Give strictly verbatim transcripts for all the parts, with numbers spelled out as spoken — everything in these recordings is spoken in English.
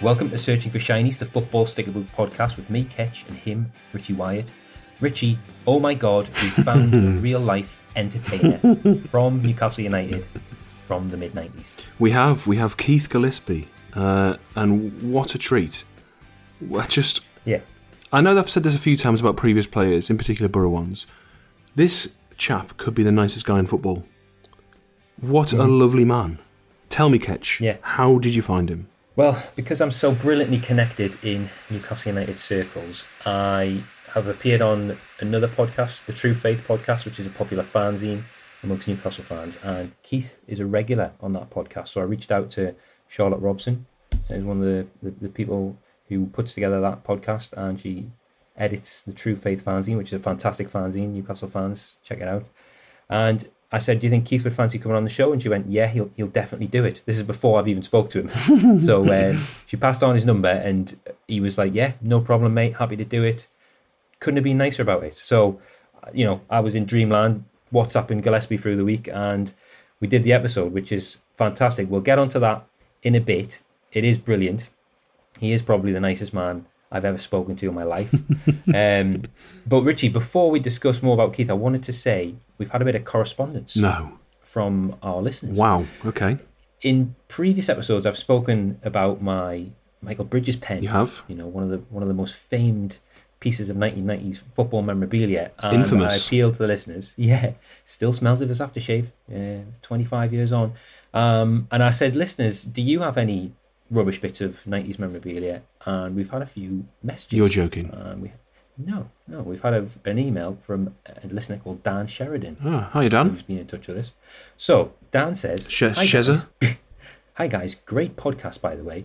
Welcome to Searching for Shinies, the football sticker book podcast with me, Ketch, and him, Richie Wyatt. Richie, oh my God, we found a real life entertainer from Newcastle United from the mid nineties. We have, we have Keith Gillespie, uh, and what a treat. I just, yeah. I know I've said this a few times about previous players, in particular Borough ones. This chap could be the nicest guy in football. What mm. a lovely man. Tell me, Ketch, yeah. how did you find him? Well, because I'm so brilliantly connected in Newcastle United circles, I have appeared on another podcast, the True Faith podcast, which is a popular fanzine amongst Newcastle fans, and Keith is a regular on that podcast. So I reached out to Charlotte Robson, who's one of the, the, the people who puts together that podcast, and she edits the True Faith fanzine, which is a fantastic fanzine. Newcastle fans, check it out. And I said, do you think Keith would fancy coming on the show? And she went, yeah, he'll he'll definitely do it. This is before I've even spoke to him. So um, she passed on his number, and he was like, yeah, no problem, mate, happy to do it. Couldn't have been nicer about it. So, you know, I was in dreamland, WhatsApping Gillespie through the week, and we did the episode, which is fantastic. We'll get onto that in a bit. It is brilliant. He is probably the nicest man I've ever spoken to in my life. um, but Richie, before we discuss more about Keith, I wanted to say we've had a bit of correspondence no. from our listeners. Wow, okay. In previous episodes, I've spoken about my Michael Bridges pen. You have? You know, one of the one of the most famed pieces of nineteen nineties football memorabilia. And infamous. I appeal to the listeners. Yeah, still smells of his aftershave, uh, twenty-five years on. Um, and I said, listeners, do you have any rubbish bits of nineties memorabilia? And we've had a few messages. You're joking. Uh, we, no, no. We've had a, an email from a listener called Dan Sheridan. Oh, hi, Dan. Who's been in touch with us. So, Dan says... She- hi, Shezza. Guys. Hi, guys. Great podcast, by the way.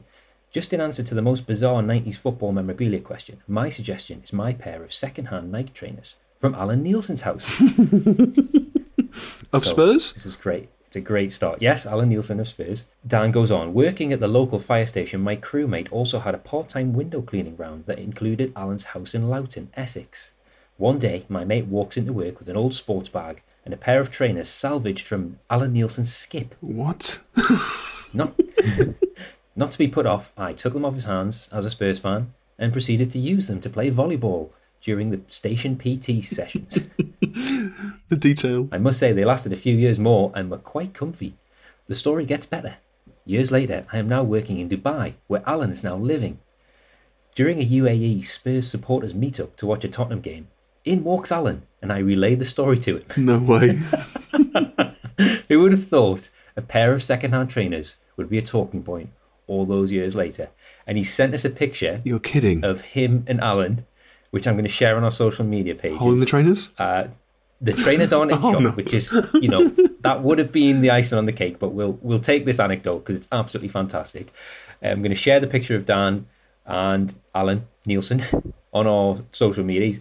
Just in answer to the most bizarre nineties football memorabilia question, my suggestion is my pair of second-hand Nike trainers from Alan Nielsen's house. Of so, Spurs? This is great. It's a great start. Yes, Alan Nielsen of Spurs. Dan goes on, working at the local fire station, my crewmate also had a part-time window cleaning round that included Alan's house in Loughton, Essex. One day, my mate walks into work with an old sports bag and a pair of trainers salvaged from Alan Nielsen's skip. What? not, not to be put off, I took them off his hands as a Spurs fan and proceeded to use them to play volleyball during the station P T sessions. The detail. I must say they lasted a few years more and were quite comfy. The story gets better. Years later, I am now working in Dubai, where Alan is now living. During a U A E Spurs supporters meet-up to watch a Tottenham game, in walks Alan, and I relayed the story to him. No way. Who would have thought a pair of second-hand trainers would be a talking point all those years later? And he sent us a picture. You're kidding. Of him and Alan, which I'm going to share on our social media pages. Holding the trainers? Uh, the trainers aren't in oh, shop, no. Which is, you know, that would have been the icing on the cake, but we'll we'll take this anecdote because it's absolutely fantastic. I'm going to share the picture of Dan and Alan Nielsen on our social media.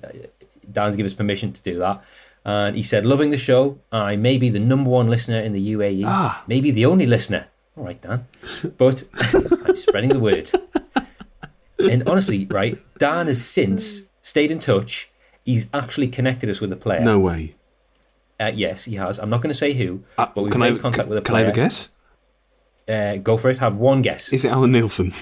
Dan's given us permission to do that. And he said, loving the show. I may be the number one listener in the U A E. Ah. Maybe the only listener. All right, Dan. But I'm spreading the word. And honestly, right, Dan has since stayed in touch. He's actually connected us with a player. No way. Uh, yes, he has. I'm not going to say who, uh, but we've made I, contact c- with a player. Can I have a guess? Uh, go for it. Have one guess. Is it Alan Nielsen?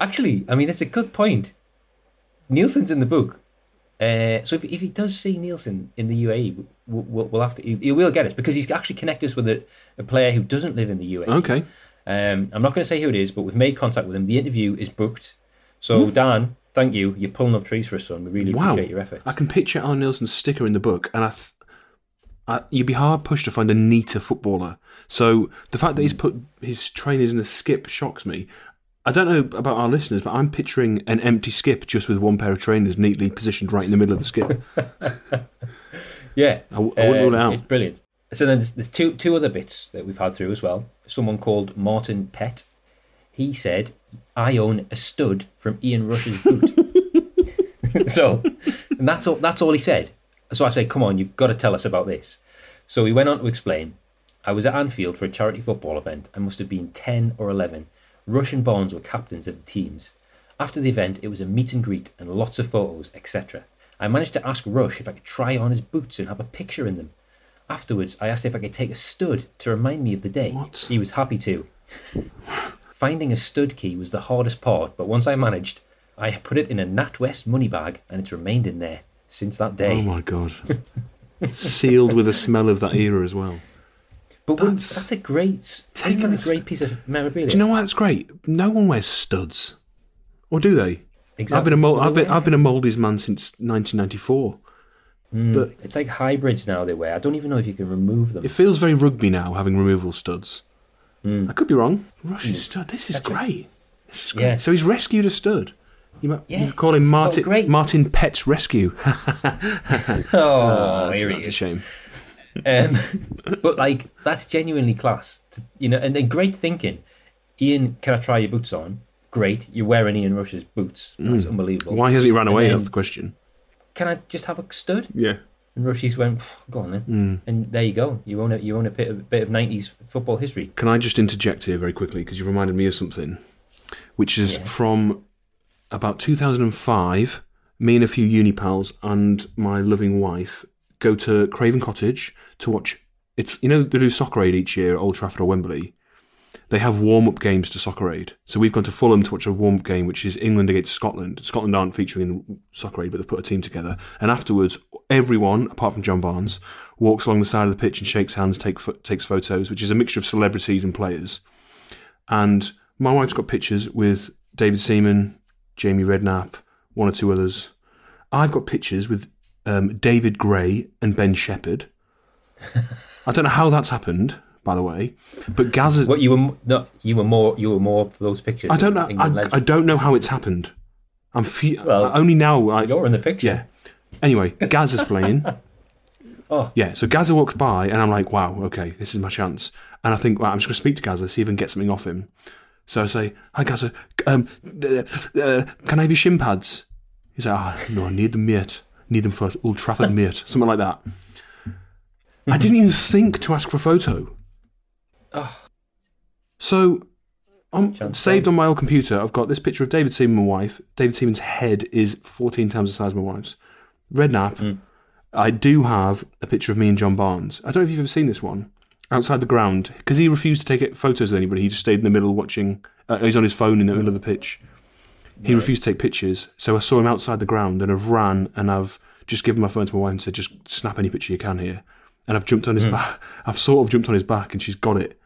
Actually, I mean, it's a good point. Nielsen's in the book. Uh, so if, if he does see Nielsen in the U A E, we'll, we'll have to. He, he will get us because he's actually connected us with a, a player who doesn't live in the U A E. Okay. Um, I'm not going to say who it is, but we've made contact with him. The interview is booked. So, mm. Dan, thank you. You're pulling up trees for us, son. We really wow. appreciate your efforts. I can picture Alan Nielsen's sticker in the book, and I, th- I you'd be hard pushed to find a neater footballer. So the fact that he's put his trainers in a skip shocks me. I don't know about our listeners, but I'm picturing an empty skip just with one pair of trainers neatly positioned right in the middle of the skip. Yeah. I, w- I wouldn't um, rule it out. It's brilliant. So then there's two two other bits that we've had through as well. Someone called Martin Pett. He said, I own a stud from Ian Rush's boot. So and that's all, that's all he said. So I said, come on, you've got to tell us about this. So he went on to explain, I was at Anfield for a charity football event. I must have been ten or eleven. Rush and Barnes were captains of the teams. After the event, it was a meet and greet and lots of photos, et cetera. I managed to ask Rush if I could try on his boots and have a picture in them. Afterwards, I asked if I could take a stud to remind me of the day. What? He was happy to. Finding a stud key was the hardest part, but once I managed, I put it in a NatWest money bag and it's remained in there since that day. Oh my God. Sealed with the smell of that era as well. But that's, that's a great, isn't that a great piece of memorabilia? Do you know why that's great? No one wears studs. Or do they? Exactly. I've been a mold, I've been, I've been a Mouldies man since nineteen ninety-four. Mm, but it's like hybrids now they wear. I don't even know if you can remove them. It feels very rugby now, having removable studs. Mm. I could be wrong. Rush's mm. stud. This is, great. this is great. Yeah. So he's rescued a stud. You might yeah. you call him Martin, oh, Martin Pets Rescue. oh, oh, that's, here that's he is. a shame. Um, but like that's genuinely class, you know, and, and great thinking. Ian, can I try your boots on? Great, you're wearing Ian Rush's boots. That's mm. unbelievable. Why hasn't he run away? Then, that's the question. Can I just have a stud? Yeah. And Rushies went, go on then. Mm. And there you go. You own a, you own a bit of, bit of nineties football history. Can I just interject here very quickly because you reminded me of something, which is yeah. from about two thousand five. Me and a few uni pals and my loving wife go to Craven Cottage to watch. It's you know they do Soccer Aid each year at Old Trafford or Wembley. They have warm-up games to Soccer Aid. So we've gone to Fulham to watch a warm-up game, which is England against Scotland. Scotland aren't featuring in Soccer Aid, but they've put a team together. And afterwards, everyone, apart from John Barnes, walks along the side of the pitch and shakes hands, take, takes photos, which is a mixture of celebrities and players. And my wife's got pictures with David Seaman, Jamie Redknapp, one or two others. I've got pictures with um, David Gray and Ben Shepherd. I don't know how that's happened, by the way, but Gazza. What you were no, you were more, you were more for those pictures. I don't know. I, I don't know how it's happened. I'm fe- well, only now. I, you're in the picture. Yeah. Anyway, Gazza's playing. Oh. Yeah. So Gazza walks by, and I'm like, wow, okay, this is my chance. And I think, well, I'm just going to speak to Gazza, see if I can get something off him. So I say, hi, Gazza. Um, uh, uh, can I have your shin pads? He's like, ah, oh, no, I need them, mate. Need them for Old Trafford, mate. Something like that. I didn't even think to ask for a photo. Oh. So I'm Chance saved time. on my old computer. I've got this picture of David Seaman, my wife. David Seaman's head is fourteen times the size of my wife's. Redknapp. Mm. I do have a picture of me and John Barnes. I don't know if you've ever seen this one. Outside the ground, because he refused to take photos of anybody. He just stayed in the middle watching. Uh, he's on his phone in the middle of the pitch. He right. refused to take pictures. So I saw him outside the ground, and I've ran and I've just given my phone to my wife and said, just snap any picture you can here. And I've jumped on his mm. back. I've sort of jumped on his back, and she's got it.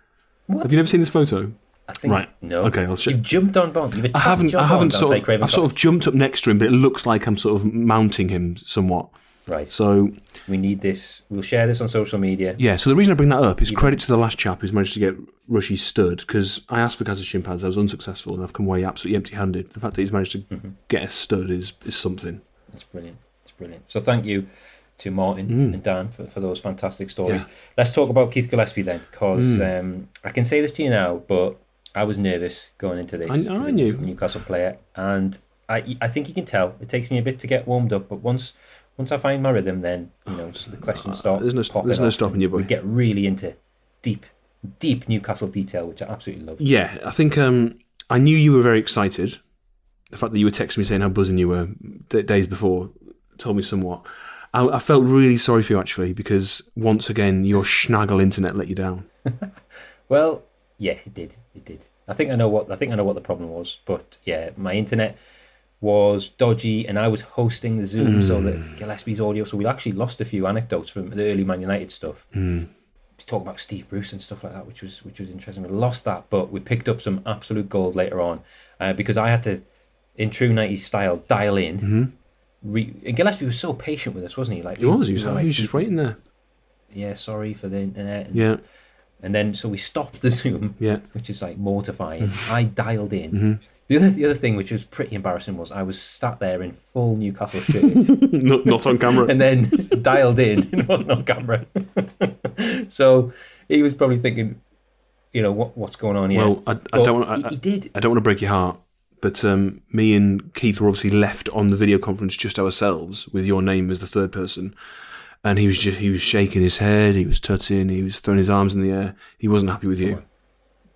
What? Have you never seen this photo? I think right. No. Okay, I'll show you. You've jumped on Barnes. You've I haven't. I haven't. Sort of, I've Barnes. sort of jumped up next to him, but it looks like I'm sort of mounting him somewhat. Right. So we need this. We'll share this on social media. Yeah. So the reason I bring that up is credit to the last chap who's managed to get Rushy stud, because I asked for Gazza's shin pads. I was unsuccessful, and I've come away absolutely empty-handed. The fact that he's managed to mm-hmm. get a stud is is something. That's brilliant. That's brilliant. So thank you to Martin mm. and Dan for, for those fantastic stories. Yeah. Let's talk about Keith Gillespie then, because mm. um, I can say this to you now, but I was nervous going into this. I, I knew. He's a Newcastle player, and I I think you can tell it takes me a bit to get warmed up, but once once I find my rhythm, then you know so the questions start. There's no there's no stopping you, boy. We get really into deep deep Newcastle detail, which I absolutely love. Yeah, I think um, I knew you were very excited. The fact that you were texting me saying how buzzing you were the days before told me somewhat. I felt really sorry for you, actually, because once again, your snaggle internet let you down. Well, yeah, it did. It did. I think I know what I think I know what the problem was, but yeah, my internet was dodgy, and I was hosting the Zoom, mm. so that Gillespie's audio. So we actually lost a few anecdotes from the early Man United stuff. Mm. Talking about Steve Bruce and stuff like that, which was which was interesting. We lost that, but we picked up some absolute gold later on, uh, because I had to, in true nineties style, dial in. Mm-hmm. Re- and Gillespie was so patient with us, wasn't he? Like he was, he was, you know, like, he was just waiting there. Yeah, sorry for the internet. And, yeah, and then so we stopped the Zoom, yeah, which is like mortifying. I dialed in. Mm-hmm. The other, the other thing which was pretty embarrassing was I was sat there in full Newcastle shirt, not not on camera, and then dialed in, not on camera. So he was probably thinking, you know, what what's going on here? Well, I, I don't. Wanna, I, he did. I don't want to break your heart. But um, me and Keith were obviously left on the video conference just ourselves with your name as the third person. And he was just, he was shaking his head, he was tutting, he was throwing his arms in the air. He wasn't happy with you.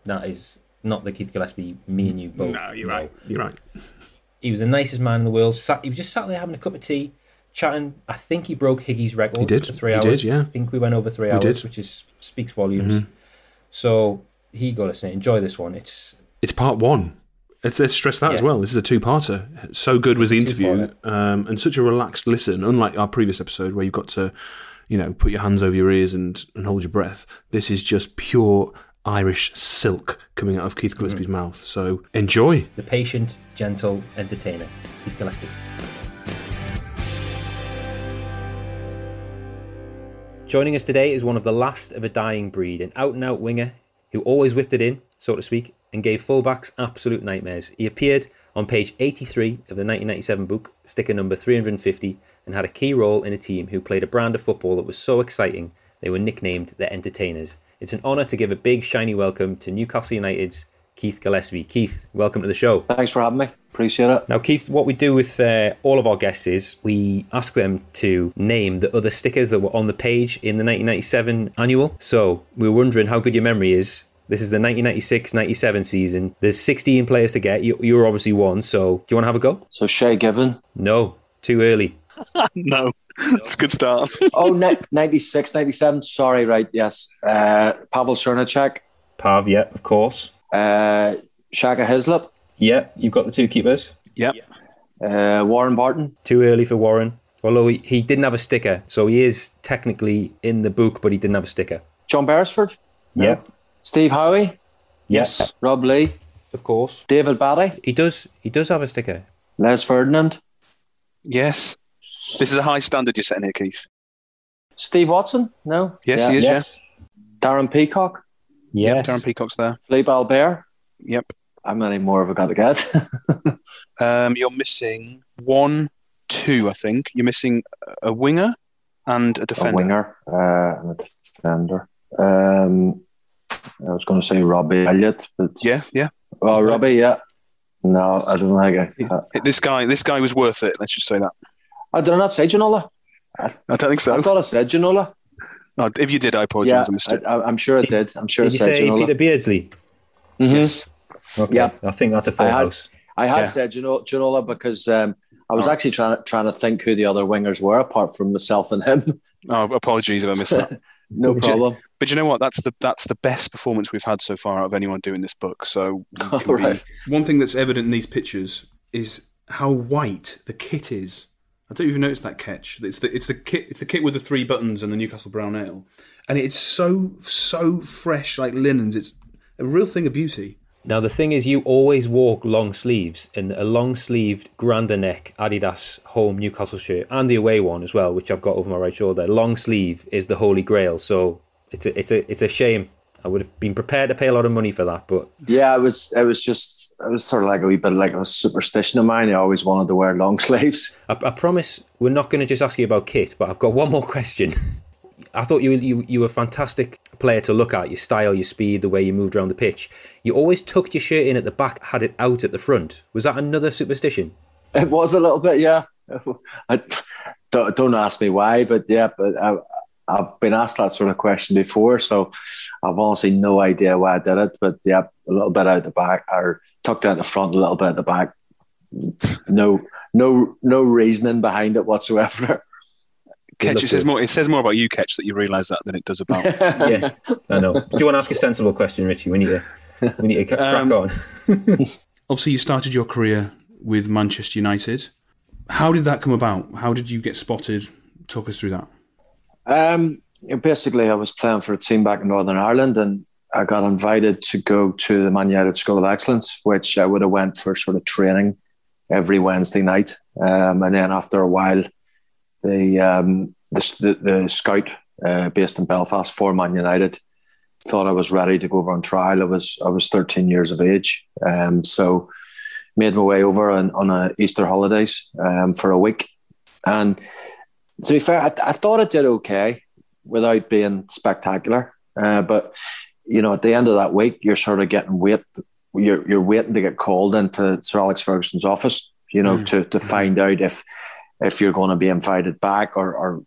That is not the Keith Gillespie me and you both. No, you're right. You're right. He was the nicest man in the world. Sat, he was just sat there having a cup of tea, chatting. I think he broke Higgy's record. He did. For three he hours. did, yeah. I think we went over three we hours, did. which is speaks volumes. Mm-hmm. So he got us in. Enjoy this one. It's it's part one. Let's, let's stress that yeah. as well. This is a two-parter. So good was the interview, um, and such a relaxed listen. Unlike our previous episode where you've got to, you know, put your hands over your ears and, and hold your breath. This is just pure Irish silk coming out of Keith Gillespie's mm-hmm. mouth. So enjoy. The patient, gentle entertainer, Keith Gillespie. Joining us today is one of the last of a dying breed, an out-and-out winger who always whipped it in, so to speak, and gave fullbacks absolute nightmares. He appeared on page eighty-three of the nineteen ninety-seven book, sticker number three hundred fifty, and had a key role in a team who played a brand of football that was so exciting they were nicknamed the Entertainers. It's an honour to give a big, shiny welcome to Newcastle United's Keith Gillespie. Keith, welcome to the show. Thanks for having me. Appreciate it. Now, Keith, what we do with uh, all of our guests is we ask them to name the other stickers that were on the page in the nineteen ninety-seven annual. So we were wondering how good your memory is. This is the nineteen ninety-six ninety-seven season. There's sixteen players to get. You, you were obviously one, so do you want to have a go? So Shea Given? No, too early. no, it's a good start. oh, ne- ninety-six ninety-seven, sorry, right, yes. Uh, Pavel Cernicek. Pav, yeah, of course. Uh, Shaka Hislop. Yeah, you've got the two keepers. Yep. Uh, Warren Barton. Too early for Warren. Although he, he didn't have a sticker, so he is technically in the book, but he didn't have a sticker. John Beresford. No. Yeah. Steve Howey? Yes. yes. Rob Lee? Of course. David Batty? He does He does have a sticker. Les Ferdinand? Yes. This is a high standard you're setting here, Keith. Steve Watson? No? Yes, yeah. he is, yes. yeah. Darren Peacock? Yes. Yep, Darren Peacock's there. Philippe Albert? Yep. How many more have I got to get? um, you're missing one, two, I think. You're missing a winger and a defender. A winger uh, and a defender. Um... I was going to say Robbie Elliott, but yeah, yeah. Oh, Robbie, yeah. No, I don't like it. Uh, this guy, this guy was worth it. Let's just say that. I did not say Ginola. I, I don't think so. I thought I said Ginola. No, if you did, I apologise. Yeah, I, I, I'm sure I did. I'm sure did I said Ginola. You say Peter Beardsley? Mm-hmm. Yes. Okay. Yeah, I think that's a full house. I had yeah. said Ginola because um, I was oh. actually trying trying to think who the other wingers were apart from myself and him. Oh, apologies if I missed that. No but problem. You, but you know what? That's the that's the best performance we've had so far out of anyone doing this book. So oh, right. be... one thing that's evident in these pictures is how white the kit is. I don't even notice that catch. It's the it's the kit it's the kit with the three buttons and the Newcastle brown ale, and it's so so fresh like linens. It's a real thing of beauty. Now the thing is, you always wore long sleeves, and a long sleeved grander neck Adidas home Newcastle shirt, and the away one as well, which I've got over my right shoulder. Long sleeve is the holy grail, so it's a it's a it's a shame. I would have been prepared to pay a lot of money for that, but yeah, it was it was just it was sort of like a wee bit like a superstition of mine. I always wanted to wear long sleeves. I, I promise we're not going to just ask you about kit, but I've got one more question. I thought you, you you were a fantastic player to look at. Your style, your speed, the way you moved around the pitch. You always tucked your shirt in at the back, had it out at the front. Was that another superstition? It was a little bit, yeah. I, don't, don't ask me why, but yeah, but I, I've been asked that sort of question before, so I've honestly no idea why I did it. But yeah, a little bit out the back, or tucked out the front, a little bit at the back. No, no, no reasoning behind it whatsoever. Ketch, it says more. It says more about you, Ketch, that you realise that than it does about. yeah, I know. Do you want to ask a sensible question, Richie? We need to. We need to crack um, on. Obviously, you started your career with Manchester United. How did that come about? How did you get spotted? Talk us through that. Um, basically, I was playing for a team back in Northern Ireland, and I got invited to go to the Man United School of Excellence, which I would have went for sort of training every Wednesday night, um, and then after a while. The, um, the the scout uh, based in Belfast for Man United thought I was ready to go over on trial. I was I was thirteen years of age, um, so made my way over on, on a Easter holidays um, for a week. And to be fair, I, I thought I did okay without being spectacular. Uh, but you know, at the end of that week, you're sort of getting wait. You're you're waiting to get called into Sir Alex Ferguson's office. You know, mm. to to find out if. if you're going to be invited back or, or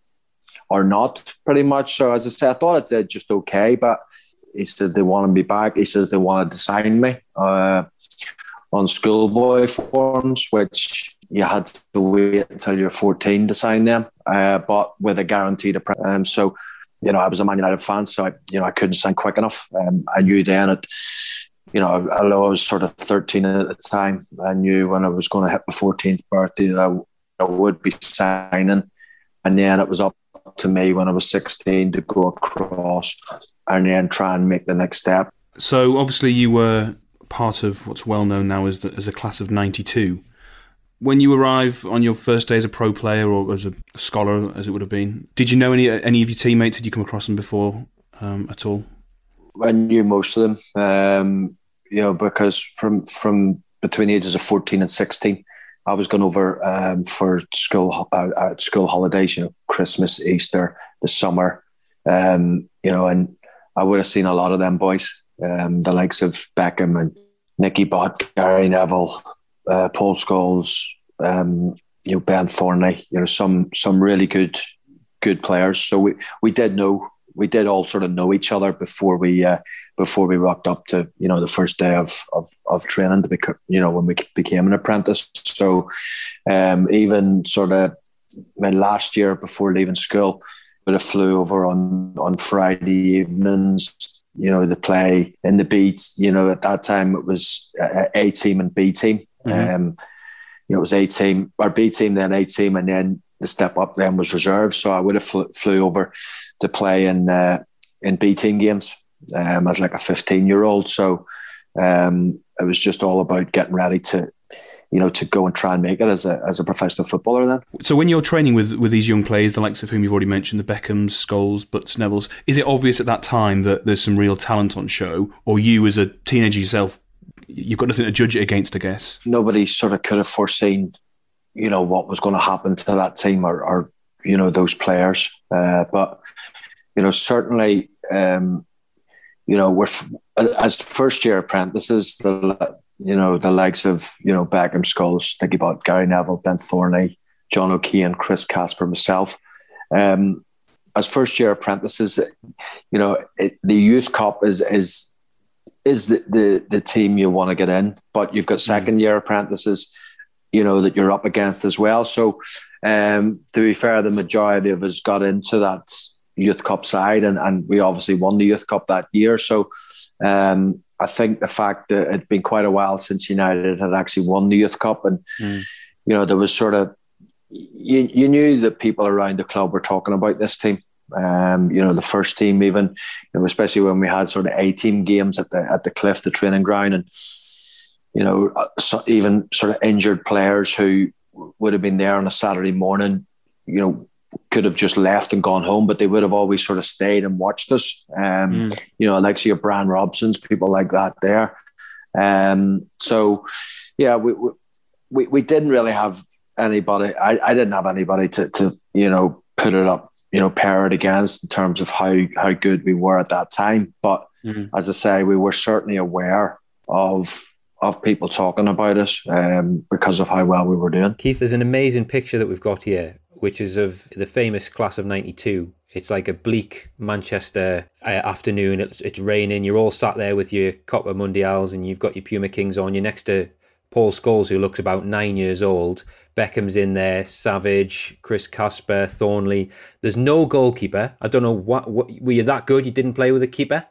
or not, pretty much. So as I said, I thought it did just okay, but he said they wanted me back. He says they wanted to sign me uh, on schoolboy forms, which you had to wait until you're fourteen to sign them, uh, but with a guaranteed apprentice. Um, so, you know, I was a Man United fan, so I, you know, I couldn't sign quick enough. Um, I knew then at, you know, although I was sort of thirteen at the time, I knew when I was going to hit my fourteenth birthday that I, I would be signing. And then it was up to me when I was sixteen to go across and then try and make the next step. So obviously you were part of what's well known now as, the, as a class of ninety-two. When you arrive on your first day as a pro player or as a scholar, as it would have been, did you know any any of your teammates? Had you come across them before um, at all? I knew most of them, um, you know, because from from between the ages of fourteen and sixteen, I was going over um, for school uh, school holidays, you know, Christmas, Easter, the summer, um, you know, and I would have seen a lot of them boys, um, the likes of Beckham and Nicky Butt, Gary Neville, uh, Paul Scholes, um, you know, Ben Thornley, you know, some some really good good players. So we we did know. We did all sort of know each other before we uh, before we rocked up to, you know, the first day of of, of training to become, you know, when we became an apprentice. So um, even sort of my last year before leaving school, but I flew over on, on Friday evenings, you know, to play in the B. You know, at that time it was A team and B team. Mm-hmm. Um, you know, it was A team or B team, then A team, and then the step up then was reserve. So I would have flew, flew over to play in uh, in B team games um, as like a fifteen year old. So um, it was just all about getting ready to, you know, to go and try and make it as a as a professional footballer then. So when you're training with with these young players, the likes of whom you've already mentioned, the Beckhams, Scholes, Butts, Nevilles, is it obvious at that time that there's some real talent on show, or you as a teenager yourself, you've got nothing to judge it against, I guess? Nobody sort of could have foreseen, you know, what was going to happen to that team or, or you know, those players. Uh, but, you know, certainly, um, you know, we're f- as first-year apprentices, the you know, the likes of, you know, Beckham, Scholes, Nicky Butt, Gary Neville, Ben Thornley, John O'Keehan, Chris Casper, myself. Um, as first-year apprentices, you know, it, the Youth Cup is is is the, the, the team you want to get in, but you've got second-year apprentices, you know, that you're up against as well. So um, to be fair, the majority of us got into that Youth Cup side and, and we obviously won the Youth Cup that year. So um, I think the fact that it'd been quite a while since United had actually won the Youth Cup and, mm. you know, there was sort of, you, you knew that people around the club were talking about this team. Um, you know, the first team even, you know, especially when we had sort of A-team games at the at the Cliff, the training ground, and, you know, so even sort of injured players who would have been there on a Saturday morning, you know, could have just left and gone home, but they would have always sort of stayed and watched us. Um, mm. You know, like, so your Brian Robsons, people like that there. Um, so, yeah, we, we we didn't really have anybody. I, I didn't have anybody to, to, you know, put it up, you know, pair it against in terms of how, how good we were at that time. But mm-hmm. as I say, we were certainly aware of of people talking about us um, because of how well we were doing. Keith, there's an amazing picture that we've got here, which is of the famous class of ninety-two. It's like a bleak Manchester uh, afternoon. It's, it's raining. You're all sat there with your Copa Mundials and you've got your Puma Kings on. You're next to Paul Scholes, who looks about nine years old. Beckham's in there, Savage, Chris Casper, Thornley. There's no goalkeeper. I don't know, what, what were you that good you didn't play with a keeper?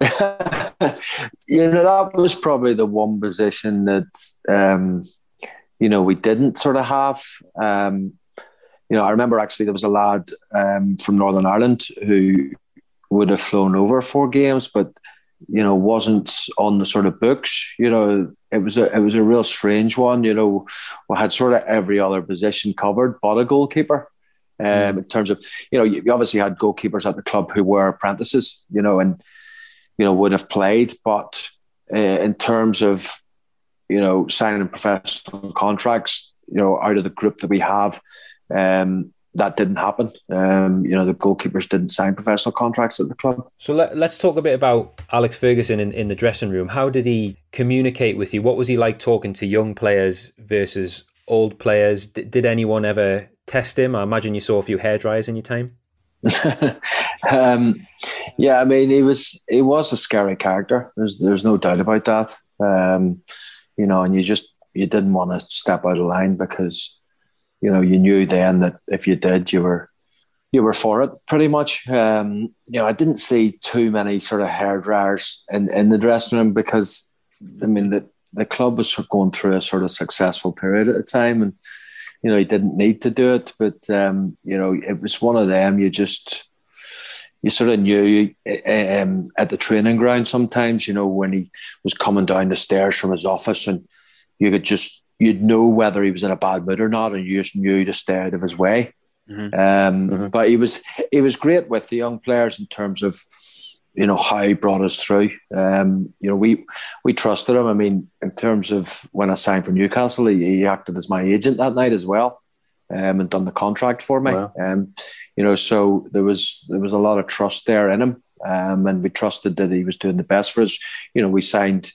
You know, that was probably the one position that, um, you know, we didn't sort of have. Um, you know, I remember actually there was a lad um, from Northern Ireland who would have flown over for games, but, you know, wasn't on the sort of books. You know, it was a it was a real strange one. You know, we had sort of every other position covered, but a goalkeeper. Um, mm. In terms of, you know, you obviously had goalkeepers at the club who were apprentices, you know, and, you know, would have played. But uh, in terms of, you know, signing professional contracts, you know, out of the group that we have, um, that didn't happen. Um, you know, the goalkeepers didn't sign professional contracts at the club. So let, let's talk a bit about Alex Ferguson in, in the dressing room. How did he communicate with you? What was he like talking to young players versus old players? D- did anyone ever test him? I imagine you saw a few hairdryers in your time. um, yeah, I mean, he was he was a scary character. There's there's no doubt about that. Um, you know, and you just you didn't want to step out of line because, you know, you knew then that if you did, you were you were for it pretty much. Um, you know, I didn't see too many sort of hairdryers in, in the dressing room because, I mean, the, the club was going through a sort of successful period at the time and, you know, he didn't need to do it. But, um, you know, it was one of them. You just, you sort of knew um, at the training ground sometimes, you know, when he was coming down the stairs from his office and you could just, you'd know whether he was in a bad mood or not and you just knew to stay out of his way. Mm-hmm. Um, mm-hmm. But he was he was great with the young players in terms of, you know, how he brought us through. Um, you know, we we trusted him. I mean, in terms of when I signed for Newcastle, he, he acted as my agent that night as well, um, and done the contract for me. Wow. Um, you know, so there was there was a lot of trust there in him, um, and we trusted that he was doing the best for us. You know, we signed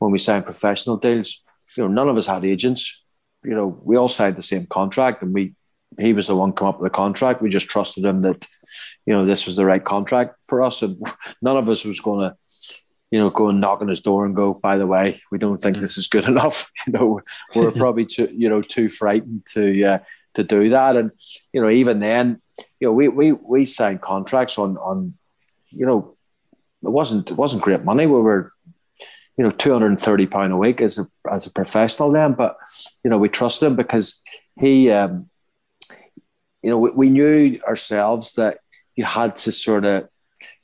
when we signed professional deals. You know, none of us had agents. You know, we all signed the same contract, and we. He was the one come up with the contract. We just trusted him that, you know, this was the right contract for us. And none of us was going to, you know, go and knock on his door and go, by the way, we don't think this is good enough. You know, we're probably too, you know, too frightened to uh, to do that. And, you know, even then, you know, we we, we signed contracts on, on, you know, it wasn't, it wasn't great money. We were, you know, two hundred thirty pounds a week as a, as a professional then. But, you know, we trusted him because he... Um, You know, we knew ourselves that you had to sort of,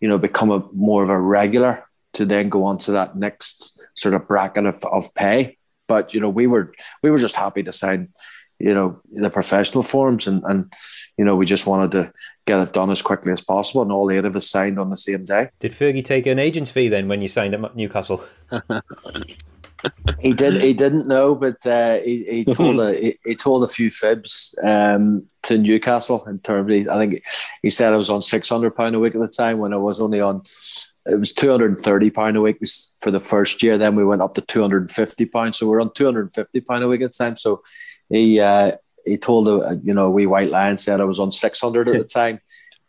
you know, become a more of a regular to then go on to that next sort of bracket of, of pay. But, you know, we were we were just happy to sign, you know, the professional forms and, and, you know, we just wanted to get it done as quickly as possible. And all eight of us signed on the same day. Did Fergie take an agent's fee then when you signed at Newcastle? He did. He didn't know, but uh, he, he told a he, he told a few fibs um, to Newcastle in terms. Of, I think he said I was on six hundred pound a week at the time when I was only on. It was two hundred and thirty pound a week for the first year. Then we went up to two hundred and fifty pounds. So we we're on two hundred and fifty pound a week at the time. So he uh, he told a you know a wee white lie and said I was on six hundred at the time.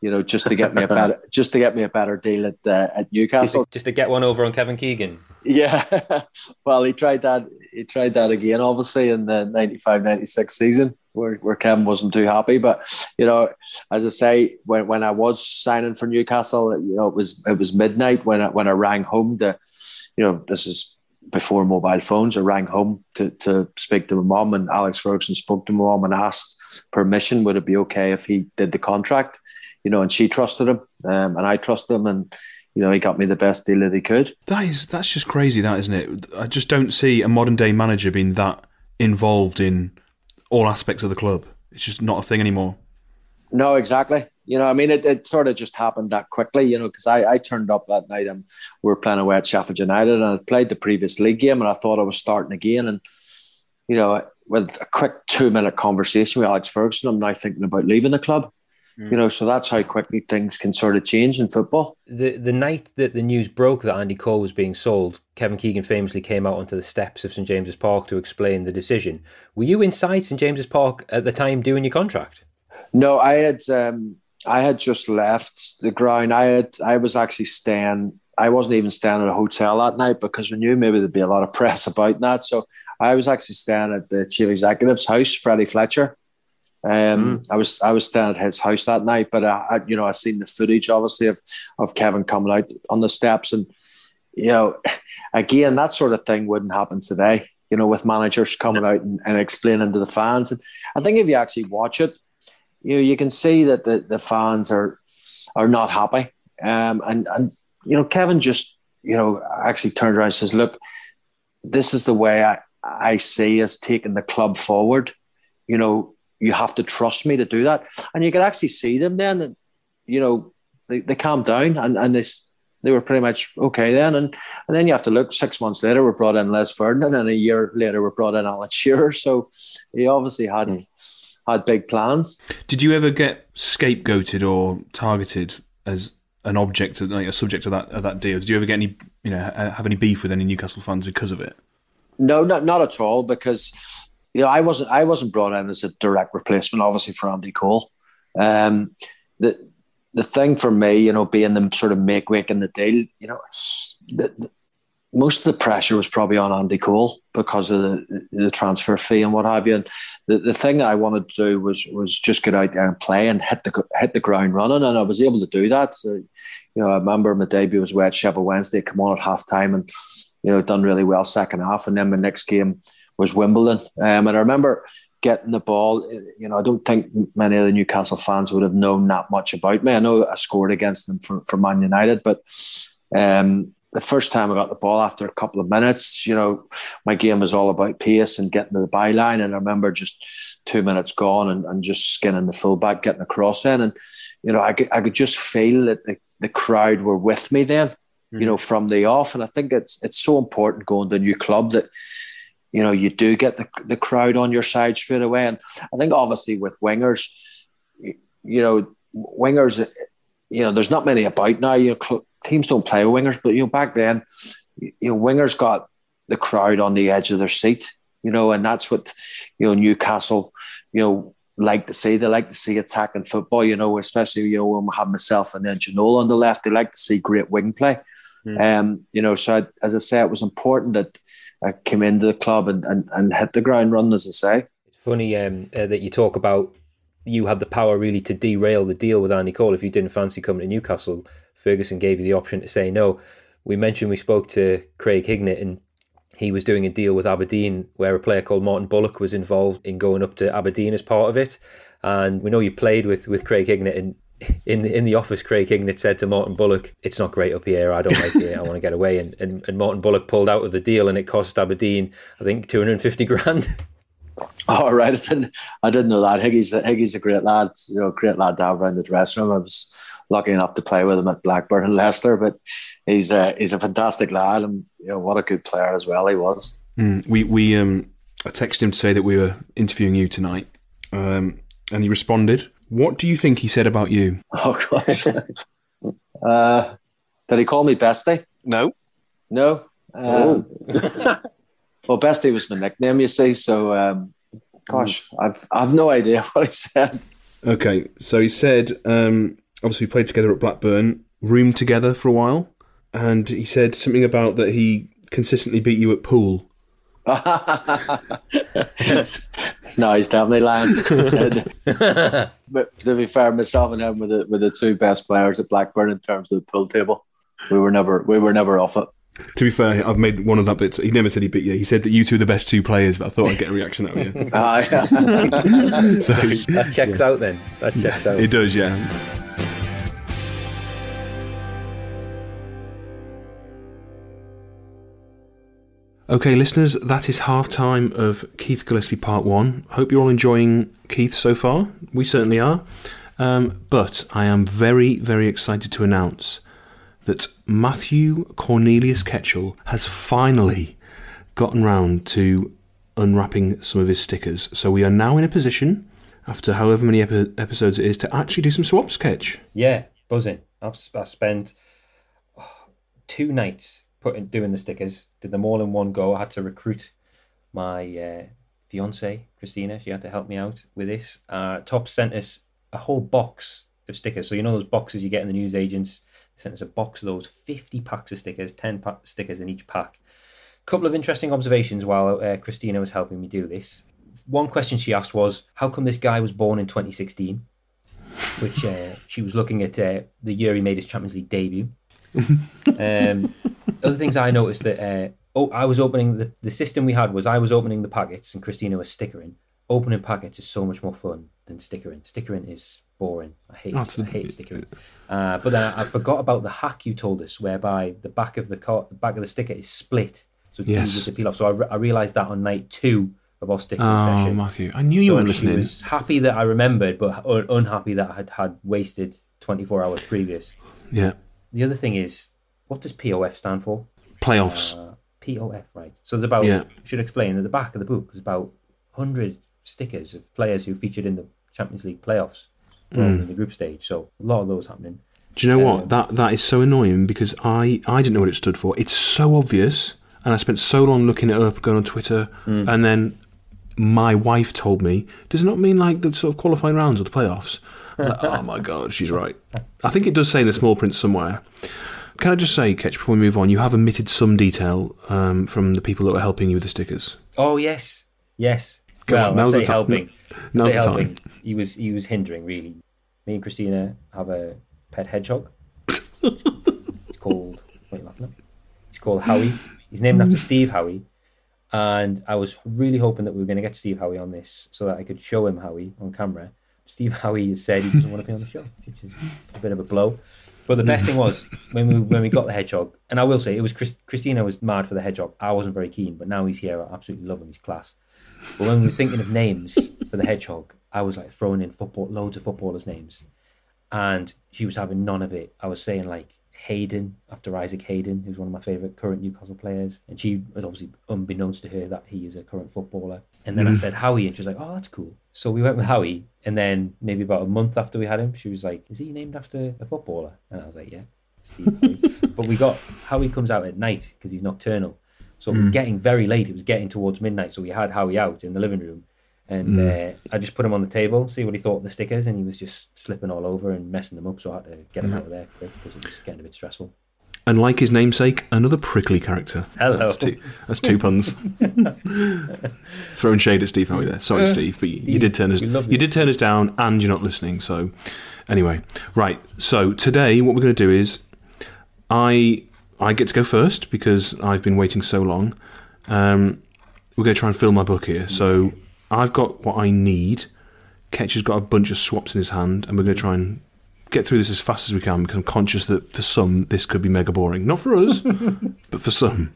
You know, just to get me a better, just to get me a better deal at uh, at Newcastle, just to get one over on Kevin Keegan. Yeah, well, he tried that. He tried that again, obviously, in the ninety-five ninety-six season, where where Kevin wasn't too happy. But you know, as I say, when when I was signing for Newcastle, you know, it was it was midnight when I, when I rang home to, you know, this is before mobile phones. I rang home to to speak to my mum, and Alex Ferguson spoke to my mum and asked permission. Would it be okay if he did the contract? You know, and she trusted him, um, and I trusted him, and you know, he got me the best deal that he could. That is, that's just crazy, that isn't it? I just don't see a modern day manager being that involved in all aspects of the club. It's just not a thing anymore. No, exactly. You know, I mean, it, it sort of just happened that quickly. You know, because I, I turned up that night and we were playing away at Sheffield United, and I played the previous league game, and I thought I was starting again, and you know, with a quick two minute conversation with Alex Ferguson, I'm now thinking about leaving the club. You know, so that's how quickly things can sort of change in football. The the night that the news broke that Andy Cole was being sold, Kevin Keegan famously came out onto the steps of St James's Park to explain the decision. Were you inside St James's Park at the time doing your contract? No, I had um, I had just left the ground. I had I was actually staying. I wasn't even staying at a hotel that night because we knew maybe there'd be a lot of press about that. So I was actually staying at the chief executive's house, Freddie Fletcher. Um, mm. I was I was staying at his house that night, but I, I you know I seen the footage obviously of of Kevin coming out on the steps, and you know, again, that sort of thing wouldn't happen today. You know, with managers coming out and, and explaining to the fans, and I think if you actually watch it, you know, you can see that the, the fans are are not happy, um, and and you know, Kevin just you know actually turned around and says, look, this is the way I I see us taking the club forward, you know. You have to trust me to do that. And you could actually see them then, and, you know, they, they calmed down and, and they they were pretty much okay then. And and then you have to look, six months later, we brought in Les Ferdinand, and a year later, we brought in Alan Shearer. So he obviously had, mm. had big plans. Did you ever get scapegoated or targeted as an object, like a subject of that, of that deal? Did you ever get any, you know, have any beef with any Newcastle fans because of it? No, not, not at all, because... You know, I wasn't. I wasn't brought in as a direct replacement, obviously, for Andy Cole. Um, the the thing for me, you know, being the sort of make weight in the deal, you know, the, most of the pressure was probably on Andy Cole because of the, the transfer fee and what have you. And the, the thing that I wanted to do was was just get out there and play and hit the hit the ground running, and I was able to do that. So, you know, I remember my debut was away at Sheffield Wednesday, come on at half time, and you know, done really well second half, and then my next game was Wimbledon, um, and I remember getting the ball. You know, I don't think many of the Newcastle fans would have known that much about me. I know I scored against them for, for Man United, but um, the first time I got the ball after a couple of minutes, you know, my game was all about pace and getting to the byline. And I remember just two minutes gone and, and just skinning the fullback, getting a cross in. And, you know, I could, I could just feel that the, the crowd were with me then, mm-hmm. you know, from the off. And I think it's it's so important going to a new club that, you know, you do get the, the crowd on your side straight away. And I think obviously with wingers, you, you know, wingers, you know, there's not many about now. You know, cl- teams don't play wingers, but, you know, back then, you know, wingers got the crowd on the edge of their seat, you know, and that's what, you know, Newcastle, you know, like to see. They like to see attacking football, you know, especially, you know, when we have myself and then Ginola on the left, they like to see great wing play. Mm. Um, you know, so I, as I say, it was important that I came into the club and, and, and hit the ground running, as I say. It's funny um, uh, that you talk about you had the power really to derail the deal with Andy Cole if you didn't fancy coming to Newcastle. Ferguson gave you the option to say no. We mentioned we spoke to Craig Hignett and he was doing a deal with Aberdeen where a player called Martin Bullock was involved in going up to Aberdeen as part of it. And we know you played with, with Craig Hignett, and in the, in the office, Craig Hignett said to Martin Bullock, "It's not great up here. I don't like it. I want to get away." And, and and Martin Bullock pulled out of the deal, and it cost Aberdeen, I think, two hundred and fifty grand. Oh right, I didn't, I didn't know that. Higgy's a, Higgy's a great lad, you know, great lad to have around the dressing room. I was lucky enough to play with him at Blackburn and Leicester, but he's a, he's a fantastic lad, and you know what a good player as well he was. Mm, we we um, I texted him to say that we were interviewing you tonight, um, and he responded. What do you think he said about you? Oh, God. uh, did he call me Bestie? No. No? Um, oh. Well, Bestie was my nickname, you see, so um, gosh, I've I've no idea what he said. Okay, so he said, um, obviously we played together at Blackburn, roomed together for a while, and he said something about that he consistently beat you at pool. No, he's definitely lying. But to be fair, myself and him were the, were the two best players at Blackburn in terms of the pool table. We were never, we were never off it. To be fair, I've made one of that bits. He never said he beat you. He said that you two are the best two players, but I thought I'd get a reaction out of you. Ah, yeah. So, that checks yeah. out then. That checks yeah, out. It does, yeah. Okay, listeners, that is half-time of Keith Gillespie Part one. Hope you're all enjoying Keith so far. We certainly are. Um, but I am very, very excited to announce that Matthew Cornelius Ketchell has finally gotten round to unwrapping some of his stickers. So we are now in a position, after however many ep- episodes it is, to actually do some swap sketch. Yeah, buzzing. I've, I've spent oh, two nights... Putting, doing the stickers, did them all in one go. I had to recruit my uh, fiance Christina. She had to help me out with this. Uh, Top sent us a whole box of stickers. So you know those boxes you get in the newsagents. They sent us a box of those, fifty packs of stickers, ten pack stickers in each pack. A couple of interesting observations while uh, Christina was helping me do this. One question she asked was, "How come this guy was born in twenty sixteen?" Which uh, she was looking at uh, the year he made his Champions League debut. um, other things I noticed that uh, oh, I was opening the, the system we had was I was opening the packets and Christina was stickering. Opening packets is so much more fun than stickering. Stickering is boring. I hate I hate stickering. Uh, but then I, I forgot about the hack you told us, whereby the back of the car, the back of the sticker is split, so it's yes. easier to peel off. So I, re- I realised that on night two of our stickering oh, session. Oh, Matthew, I knew you so weren't listening. I was happy that I remembered, but un- unhappy that I had, had wasted twenty-four hours previous. Yeah. The other thing is, what does P O F stand for? Playoffs. Uh, P O F, right. So there's about, yeah. should explain, at the back of the book, there's about one hundred stickers of players who featured in the Champions League playoffs rather mm. than the group stage. So a lot of those happening. Do you know um, what? That That is so annoying because I, I didn't know what it stood for. It's so obvious. And I spent so long looking it up, going on Twitter. Mm. And then my wife told me, does it not mean like the sort of qualifying rounds or the playoffs? Like, oh my God, she's right. I think it does say in the small print somewhere. Can I just say, Ketch, before we move on, you have omitted some detail um, from the people that were helping you with the stickers. Oh, yes. Yes. Come well, on, now's the time. Helping. Now's the helping. time. He was, he was hindering, really. Me and Christina have a pet hedgehog. It's called... What are you laughing at? It's called Howey. He's named after Steve Howey. And I was really hoping that we were going to get Steve Howey on this so that I could show him Howey on camera. Steve Howey has said he doesn't want to be on the show, which is a bit of a blow. But the best thing was when we when we got the hedgehog, and I will say it was Chris, Christina was mad for the hedgehog. I wasn't very keen, but now he's here. I absolutely love him. He's class. But when we were thinking of names for the hedgehog, I was like throwing in football, loads of footballers' names, and she was having none of it. I was saying like Hayden after Isaac Hayden, who's one of my favourite current Newcastle players, and she was obviously unbeknownst to her that he is a current footballer. And then mm. I said Howey, and she was like, "Oh, that's cool." So we went with Howey, and then maybe about a month after we had him, she was like, "Is he named after a footballer?" And I was like, "Yeah, Steve." But we got Howey comes out at night because he's nocturnal, so it was mm. getting very late. It was getting towards midnight, so we had Howey out in the living room, and mm. uh, I just put him on the table, see what he thought of the stickers, and he was just slipping all over and messing them up. So I had to get him mm. out of there because it was getting a bit stressful. And like his namesake, another prickly character. Hello. That's two, that's two puns. Throwing shade at Steve Howey there. Sorry, Steve, but you, Steve, you did turn us you. you did turn us down, and you're not listening. So, anyway, right. So today, what we're going to do is, I I get to go first because I've been waiting so long. Um, we're going to try and fill my book here. So I've got what I need. Ketch has got a bunch of swaps in his hand, and we're going to try and get through this as fast as we can because I'm conscious that for some this could be mega boring. Not for us, but for some.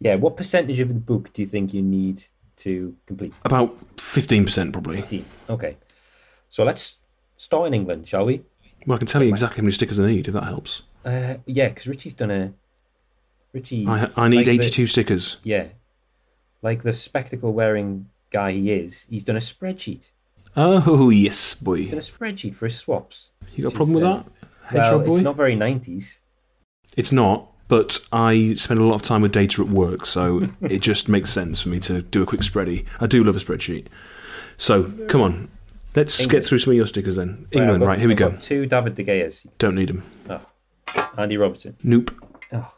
Yeah, what percentage of the book do you think you need to complete? About fifteen percent probably. fifteen Okay. So let's start in England, shall we? Well, I can tell you exactly how many stickers I need, if that helps. Uh, yeah, because Richie's done a... Richie. I, I need like eighty-two the, stickers. Yeah. Like the spectacle-wearing guy he is, he's done a spreadsheet. Oh, yes, boy. He's done a spreadsheet for his swaps. You got a problem with that? Hedgehog well, boy? It's not very nineties. It's not, but I spend a lot of time with data at work, so it just makes sense for me to do a quick spreadsheet. I do love a spreadsheet. So, come on. Let's England. get through some of your stickers then. England, well, got, right, here we I've go. Two David de Geas. Don't need them. Oh. Andy Robertson. Nope. Oh.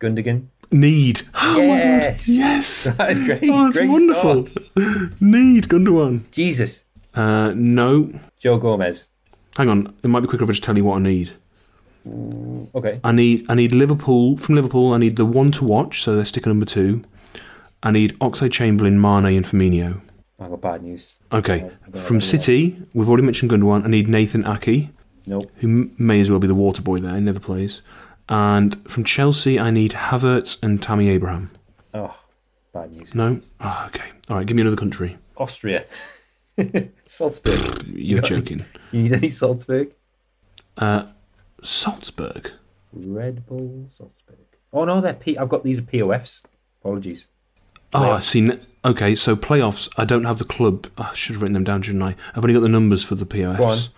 Gundogan. Need. Yes. Yes. That is great. Oh, that's great wonderful. Start. Need Gundogan. Jesus. Uh, no. Joe Gomez. Hang on, it might be quicker if I just tell you what I need. Okay. I need I need Liverpool, from Liverpool, I need the one to watch, so they're sticker number two. I need Oxlade-Chamberlain, Mane and Firmino. I've got bad news. Okay, from City, we've already mentioned Gundogan, I need Nathan Aki, nope. who may as well be the water boy there, never plays. And from Chelsea, I need Havertz and Tammy Abraham. Oh, bad news. No? Oh, okay. All right, give me another country. Austria. Salzburg. You're joking. You need any Salzburg? Uh, Salzburg? Red Bull Salzburg. Oh, no, they're P- I've got these are P O Fs. Apologies. Playoffs. Oh, I see. Okay, so playoffs, I don't have the club. I should have written them down, shouldn't I? I've only got the numbers for the P O Fs.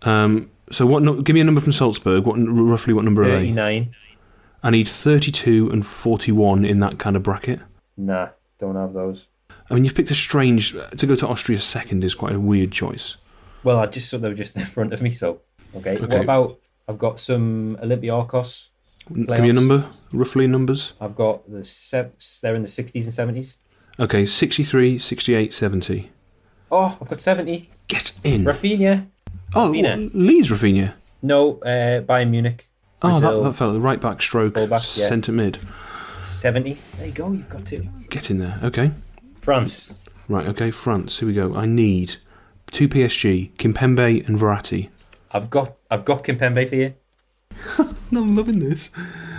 Go on. Um, so what? No, give me a number from Salzburg. What Roughly what number are they? thirty-nine. I need thirty-two and forty-one in that kind of bracket. Nah, don't have those. I mean, you've picked a strange... To go to Austria second is quite a weird choice. Well, I just thought they were just in front of me, so... Okay, okay. What about... I've got some Olympiakos. Playoffs. Give me a number, roughly numbers. I've got the... Se- they're in the sixties and seventies. Okay, sixty-three, sixty-eight, seventy. Oh, I've got seventy. Get in. Rafinha. Oh, Rafinha. Leeds Rafinha. No, uh, Bayern Munich. Brazil. Oh, that, that fella, right back, stroke, back, yeah. Centre mid. seventy. There you go, you've got two. Get in there, okay. France. Right, okay, France. Here we go. I need two P S G, Kimpembe and Verratti. I've got I've got Kimpembe for you. I'm loving this.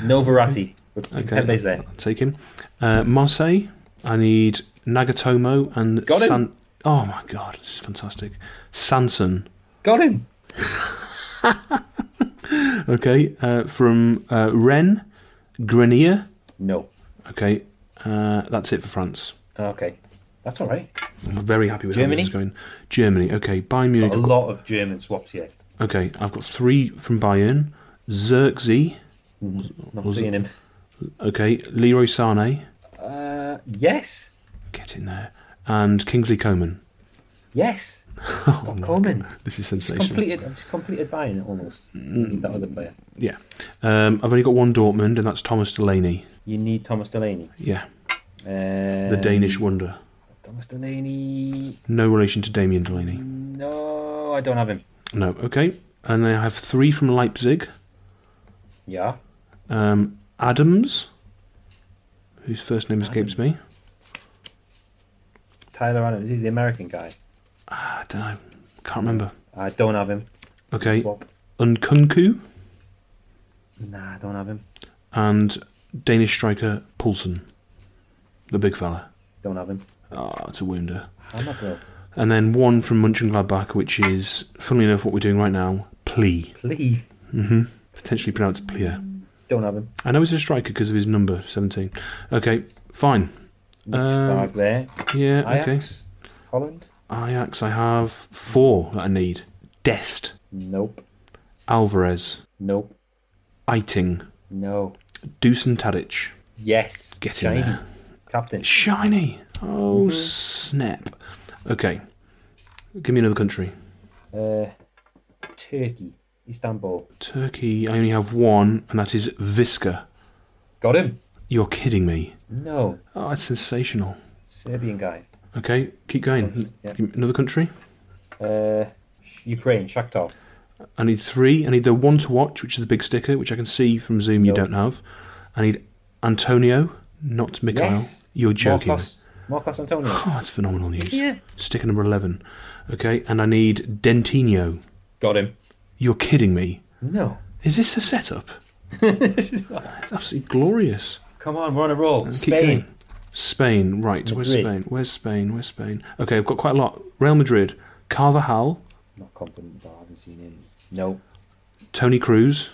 No Verratti. Okay. Kimpembe's there. I'll take him. Uh, Marseille. I need Nagatomo and... Got him. San- oh, my God. This is fantastic. Sanson. Got him. Okay. Uh, from uh, Rennes. Grenier. No. Okay. Uh, that's it for France. Okay, that's all right. I'm very happy with how this is going. Germany, okay. Bayern Munich. Got a lot of German swaps here. Okay, I've got three from Bayern. Xerxes. Mm, not was, seeing him. Okay, Leroy Sané. Uh, yes. Get in there. And Kingsley Coman. Yes. Oh, Coleman. This is sensational. Completed, I was completed buying it almost. Mm. That other player. Yeah. Um, I've only got one Dortmund, and that's Thomas Delaney. You need Thomas Delaney? Yeah. Um, the Danish wonder. Thomas Delaney. No relation to Damien Delaney. No, I don't have him. No, okay. And then I have three from Leipzig. Yeah. Um, Adams, whose first name escapes Adam. me. Tyler Adams, he's the American guy. Ah, I don't know. Can't remember. I don't have him. Okay. Swap. Nkunku. Nah, I don't have him. And Danish striker Poulsen, the big fella. Don't have him. Ah, oh, it's a wounder. I'm not good. And then one from Mönchengladbach, which is, funnily enough, what we're doing right now, Plea. Plea? Mm-hmm. Potentially pronounced Plea. Don't have him. I know he's a striker because of his number, seventeen. Okay, fine. Next um, bag there. Yeah, Ajax, okay. Holland. Ajax, I have four that I need. Dest. Nope. Alvarez. Nope. Eiting. No. Dusan Tadic. Yes. Get in Shiny. There. Captain. Shiny. Oh, mm-hmm. Snap. Okay. Give me another country. Uh, Turkey. Istanbul. Turkey. I only have one, and that is Visca. Got him. You're kidding me. No. Oh, that's sensational. Serbian guy. Okay, keep going. Yeah. Give me another country. Uh, Ukraine. Shakhtar. I need three. I need the one to watch, which is the big sticker, which I can see from Zoom. No. You don't have. I need Antonio, not Mikhail. Yes. You're joking. Marcos. Marcos Antonio. Oh, that's phenomenal news. Yeah. Sticker number eleven. Okay, and I need Dentinho. Got him. You're kidding me. No. Is this a setup? It's absolutely glorious. Come on, we're on a roll. And Spain. Spain, right. Madrid. Where's Spain? Where's Spain? Where's Spain? Okay, I've got quite a lot. Real Madrid. Carvajal. Not confident, but I haven't seen him. No. Tony Cruz.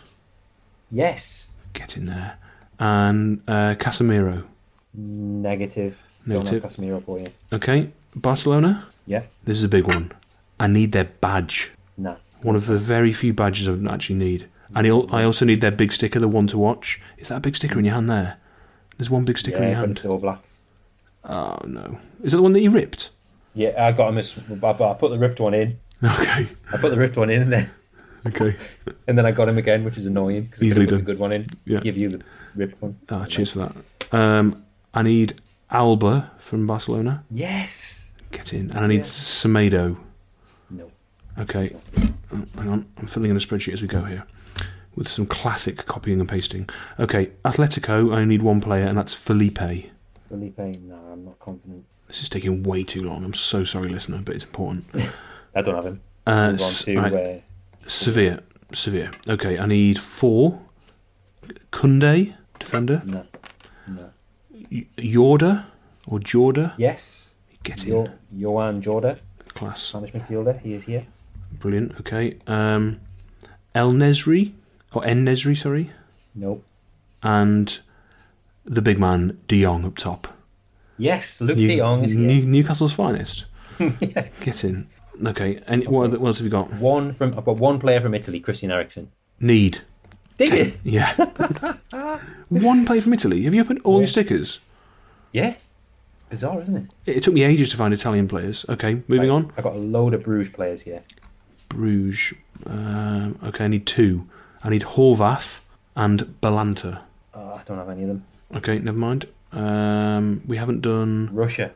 Yes. Get in there. And uh, Casemiro. Negative. Negative. Casemiro for you. Okay. Barcelona. Yeah. This is a big one. I need their badge. Nah. One of the very few badges I actually need. And I also need their big sticker, the one to watch. Is that a big sticker in your hand there? There's one big sticker yeah, in your hand. It's all black. Oh, no. Is it the one that you ripped? Yeah, I got him. I put the ripped one in. Okay. I put the ripped one in and then... Okay. And then I got him again, which is annoying. Cause easily done. Put the good one in. Yeah. Give you the ripped one. Ah, oh, cheers for that. Um, I need Alba from Barcelona. Yes. Get in. And I need yeah. Semedo. No. Okay. Oh, hang on. I'm filling in a spreadsheet as we go here. With some classic copying and pasting. Okay, Atletico, I only need one player, and that's Felipe. Felipe, no, I'm not confident. This is taking way too long. I'm so sorry, listener, but it's important. I don't have him. Uh, to, right. uh, Sevilla. Sevilla. Okay, I need four. Kunde, defender. No. No. Y- Jorda, or Jorda. Yes. Get in. Yo- Johan Jorda. Class. Spanish midfielder, he is here. Brilliant, okay. Um, El Nesri. Or En Nesri, sorry. Nope. And the big man, De Jong, up top. Yes, Luke New, De Jong is here. New, Newcastle's finest. Yeah. Get in. Okay, and okay. What, what else have you got? One from I've got one player from Italy, Christian Eriksen. Need. Did it? Yeah. One player from Italy? Have you opened all yeah. your stickers? Yeah. Bizarre, isn't it? it? It took me ages to find Italian players. Okay, moving right. on. I've got a load of Bruges players here. Bruges. Um, okay, I need two. I need Horvath and Balanta. Oh, I don't have any of them. Okay, never mind. Um, we haven't done... Russia.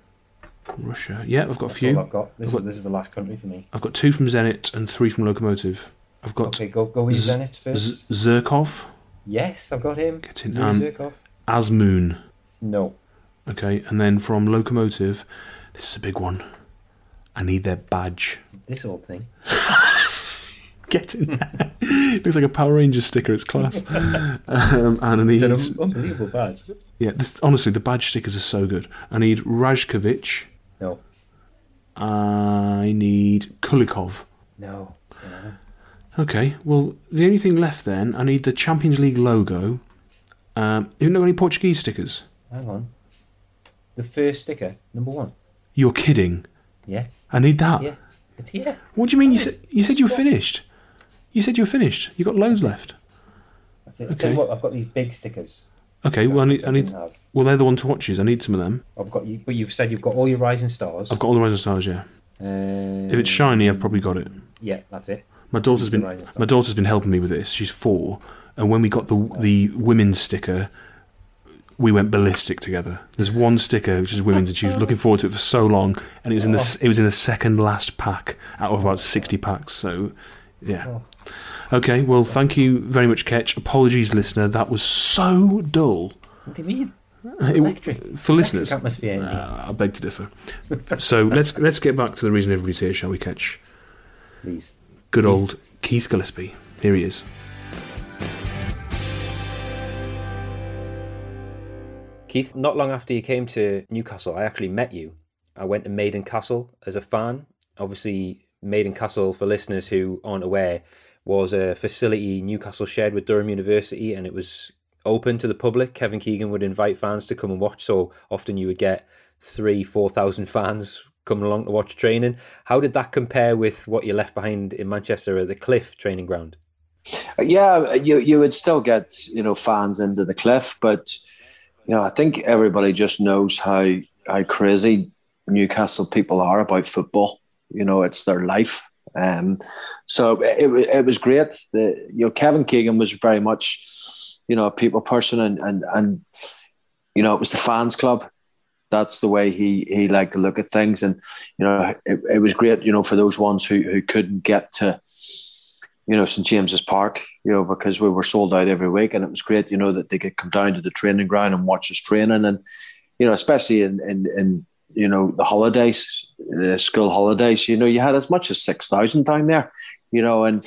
Russia. Yeah, I've got That's a few. I've got. This, I've got... Is, this is the last country for me. I've got two from Zenit and three from Lokomotiv. I've got... Okay, go, go with Z- Zenit first. Z- Zirkov. Yes, I've got him. Get in. And Zirkov. Azmoun. No. Okay, and then from Lokomotiv, this is a big one. I need their badge. This old thing. Get in there. It looks like a Power Rangers sticker. It's class. um, and I need, it's an unbelievable badge. Yeah, this, honestly, the badge stickers are so good. I need Rajkovic. No. I need Kulikov. No. Yeah. Okay, well, the only thing left then, I need the Champions League logo. Um, you don't have any Portuguese stickers? Hang on. The first sticker, number one. You're kidding? Yeah. I need that? Yeah. It's here. What do you mean? You said, you said you were finished. You said you were finished. You got loads left. That's it. Okay. What, I've got these big stickers. Okay. Well, I need. I need well, they're the one to watches. I need some of them. I've got you, but you've said you've got all your rising stars. I've got all the rising stars. Yeah. Um, if it's shiny, I've probably got it. Yeah, that's it. My daughter's been my daughter's been helping me with this. She's four, and when we got the the women's sticker, we went ballistic together. There's one sticker which is women's, and she was looking forward to it for so long, and it was in the it was in the second last pack out of about sixty packs. So, yeah. Okay, well, thank you very much, Ketch. Apologies, listener. That was so dull. What do you mean? It, electric. For electric listeners, atmosphere. Uh, I beg to differ. So let's let's get back to the reason everybody's here, shall we, Ketch? Please. Good old Keith Gillespie. Here he is. Keith, not long after you came to Newcastle, I actually met you. I went to Maiden Castle as a fan. Obviously, Maiden Castle, for listeners who aren't aware, was a facility Newcastle shared with Durham University, and it was open to the public. Kevin Keegan would invite fans to come and watch, so often you would get three, four thousand fans coming along to watch training. How did that compare with what you left behind in Manchester at the Cliff training ground? Yeah, you you would still get, you know, fans into the Cliff, but you know, I think everybody just knows how how crazy Newcastle people are about football. You know, it's their life. Um, so it it was great. The, you know, Kevin Keegan was very much, you know, a people person, and and and you know, it was the fans club. That's the way he, he liked to look at things. And, you know, it, it was great, you know, for those ones who, who couldn't get to, you know, Saint James's Park, you know, because we were sold out every week. And it was great, you know, that they could come down to the training ground and watch us training. And, you know, especially in, in, in you know, the holidays, the school holidays, you know, you had as much as six thousand down there, you know, and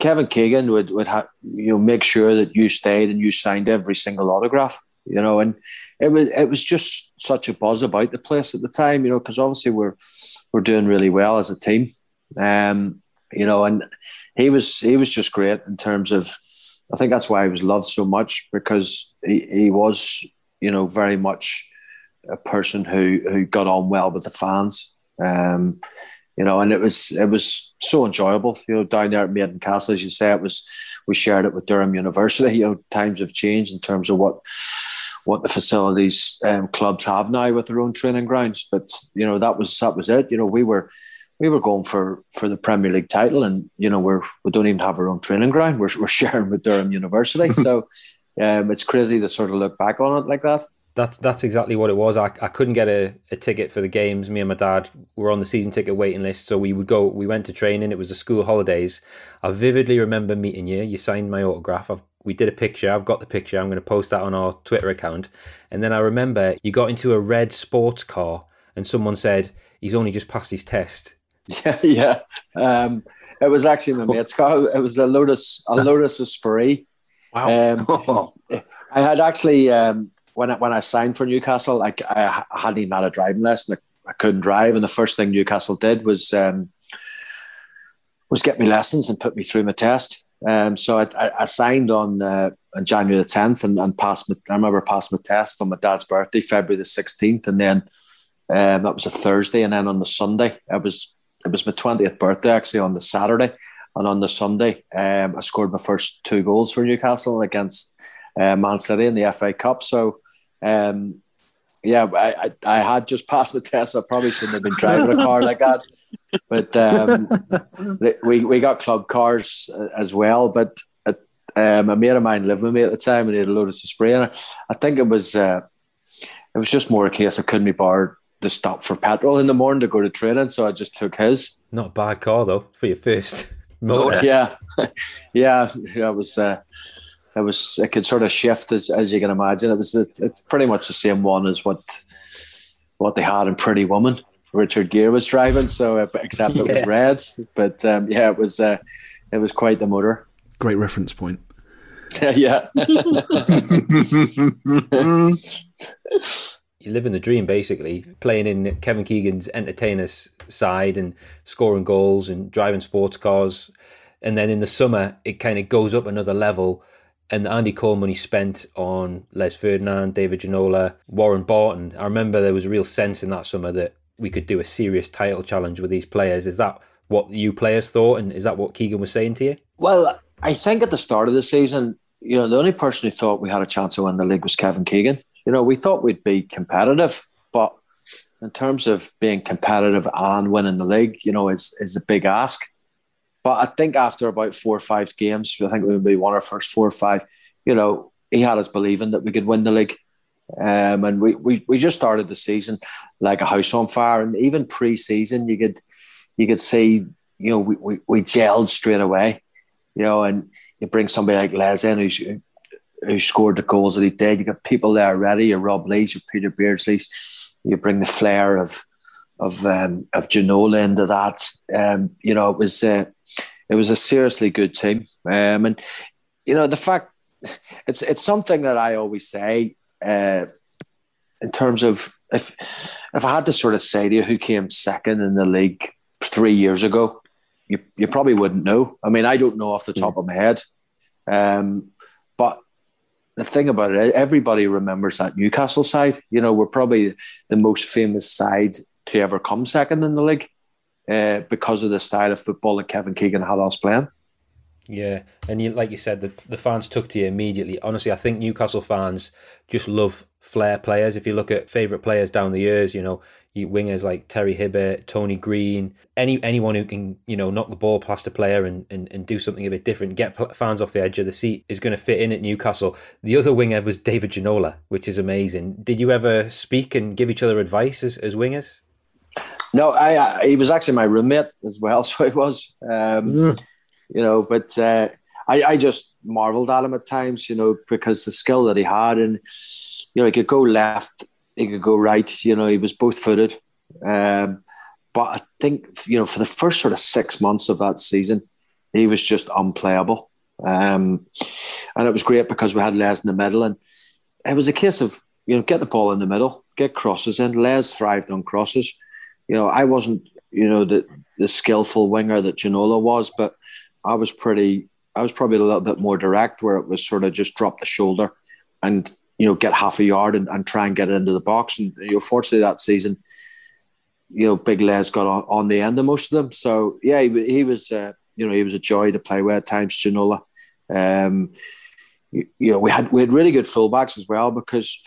Kevin Keegan would, would ha- you know, make sure that you stayed and you signed every single autograph. You know, and it was it was just such a buzz about the place at the time, you know, because obviously we're we're doing really well as a team, um, you know, and he was he was just great in terms of, I think that's why he was loved so much, because he, he was, you know, very much a person who, who got on well with the fans, um, you know, and it was it was so enjoyable, you know, down there at Maiden Castle, as you say. It was, we shared it with Durham University. You know, times have changed in terms of what. what the facilities um, clubs have now with their own training grounds. But, you know, that was that was it. You know, we were we were going for, for the Premier League title, and, you know, we're, we don't even have our own training ground. We're, we're sharing with Durham University. So um, it's crazy to sort of look back on it like that. That's, that's exactly what it was. I, I couldn't get a, a ticket for the games. Me and my dad were on the season ticket waiting list. So we would go, we went to training. It was the school holidays. I vividly remember meeting you. You signed my autograph. I've, we did a picture. I've got the picture. I'm going to post that on our Twitter account. And then I remember you got into a red sports car and someone said, he's only just passed his test. Yeah. Yeah. Um, it was actually my mate's car. It was a Lotus, a Lotus Esprit. Wow. Um, I had actually, um, When I, when I signed for Newcastle, I, I hadn't even had a driving lesson. I, I couldn't drive. And the first thing Newcastle did was um, was get me lessons and put me through my test. Um, so I, I signed on, uh, on January the tenth and, and passed my, I remember passed my test on my dad's birthday, February the sixteenth. And then um, that was a Thursday. And then on the Sunday, I was, it was my twentieth birthday, actually, on the Saturday. And on the Sunday, um, I scored my first two goals for Newcastle against uh, Man City in the F A Cup. So, Um, yeah, I, I had just passed the test. I probably shouldn't have been driving a car like that, but um, we we got club cars as well. But um, a mate of mine lived with me at the time, and he had a Lotus Esprit. And I, I think it was uh, it was just more a case I couldn't be bothered to stop for petrol in the morning to go to training, so I just took his. Not a bad car though for your first motor. Yeah, yeah, I was. Uh, It was. It could sort of shift, as as you can imagine. It was. It's pretty much the same one as what what they had in Pretty Woman. Richard Gere was driving, so uh, except yeah. It was red. But um, yeah, it was. Uh, it was quite the motor. Great reference point. Yeah. You live in the dream, basically, playing in Kevin Keegan's entertainer's side and scoring goals and driving sports cars, and then in the summer it kind of goes up another level. And the Andy Cole money spent on Les Ferdinand, David Ginola, Warren Barton. I remember there was a real sense in that summer that we could do a serious title challenge with these players. Is that what you players thought? And is that what Keegan was saying to you? Well, I think at the start of the season, you know, the only person who thought we had a chance to win the league was Kevin Keegan. You know, we thought we'd be competitive, but in terms of being competitive and winning the league, you know, is is a big ask. But I think after about four or five games, I think we we won our first four or five, you know, he had us believing that we could win the league. Um, and we, we, we just started the season like a house on fire. And even pre-season, you could you could see, you know, we, we, we gelled straight away, you know, and you bring somebody like Les in who's, who scored the goals that he did. You got people there already, your Rob Lee's, your Peter Beardsley's. You bring the flair of of um, of Ginola into that. Um, you know, it was uh, it was a seriously good team. Um, and you know, the fact it's it's something that I always say. Uh, in terms of if if I had to sort of say to you who came second in the league three years ago, you you probably wouldn't know. I mean, I don't know off the top of my head. Um, but the thing about it, everybody remembers that Newcastle side. You know, we're probably the most famous side to ever come second in the league uh, because of the style of football that Kevin Keegan had us playing. Yeah, and you, like you said, the, the fans took to you immediately. Honestly, I think Newcastle fans just love flair players. If you look at favourite players down the years, you know, you wingers like Terry Hibbert, Tony Green, any anyone who can, you know, knock the ball past a player and, and, and do something a bit different, get fans off the edge of the seat, is going to fit in at Newcastle. The other winger was David Ginola, which is amazing. Did you ever speak and give each other advice as, as wingers? No, I, I he was actually my roommate as well, so he was. Um, mm. You know, but uh, I, I just marvelled at him at times, you know, because the skill that he had, and, you know, he could go left, he could go right, you know, he was both footed. Um, but I think, you know, for the first sort of six months of that season, he was just unplayable. Um, and it was great because we had Les in the middle, and it was a case of, you know, get the ball in the middle, get crosses in. Les thrived on crosses. You know, I wasn't, you know, the, the skillful winger that Ginola was, but I was pretty, I was probably a little bit more direct, where it was sort of just drop the shoulder and, you know, get half a yard and, and try and get it into the box. And, you know, fortunately that season, you know, Big Les got on, on the end of most of them. So, yeah, he, he was, uh, you know, he was a joy to play with at times, Ginola. Um, you, you know, we had we had really good fullbacks as well, because,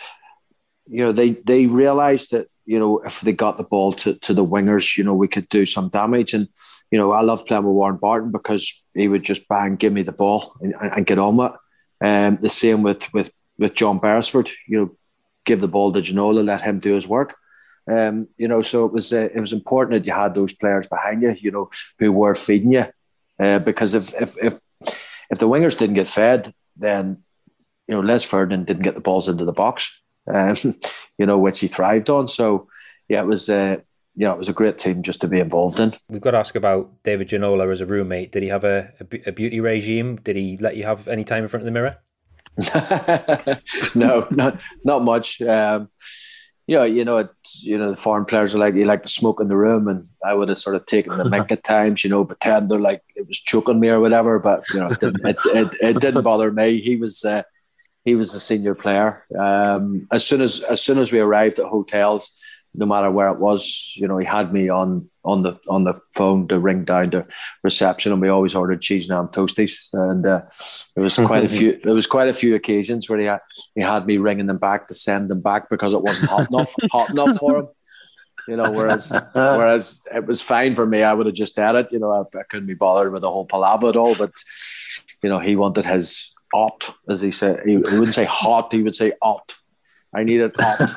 you know, they, they realised that, you know, if they got the ball to, to the wingers, you know, we could do some damage. And, you know, I loved playing with Warren Barton because he would just bang, give me the ball and, and get on with it. Um, the same with, with, with John Beresford, you know, give the ball to Ginola, let him do his work. Um, you know, so it was uh, it was important that you had those players behind you, you know, who were feeding you. Uh, because if, if if if the wingers didn't get fed, then, you know, Les Ferdinand didn't get the balls into the box. Um, you know, which he thrived on. So, yeah, it was uh, you know, it was a great team just to be involved in. We've got to ask about David Ginola as a roommate. Did he have a, a beauty regime? Did he let you have any time in front of the mirror? No, not not much. Um, you know, you know, it, you know, the foreign players are like, you like to smoke in the room, and I would have sort of taken the mick at times, you know, pretend they're like it was choking me or whatever. But you know, it didn't, it, it, it didn't bother me. He was. Uh, He was the senior player. Um, as soon as as soon as we arrived at hotels, no matter where it was, you know, he had me on on the on the phone to ring down to reception, and we always ordered cheese and ham toasties. And uh, there was quite a few. There was quite a few occasions where he had, he had me ringing them back to send them back because it wasn't hot enough hot enough for him. You know, whereas whereas it was fine for me. I would have just had it. You know, I, I couldn't be bothered with the whole palaver at all. But you know, he wanted his. Opt, as he said, he wouldn't say hot, he would say opt. I need it opt,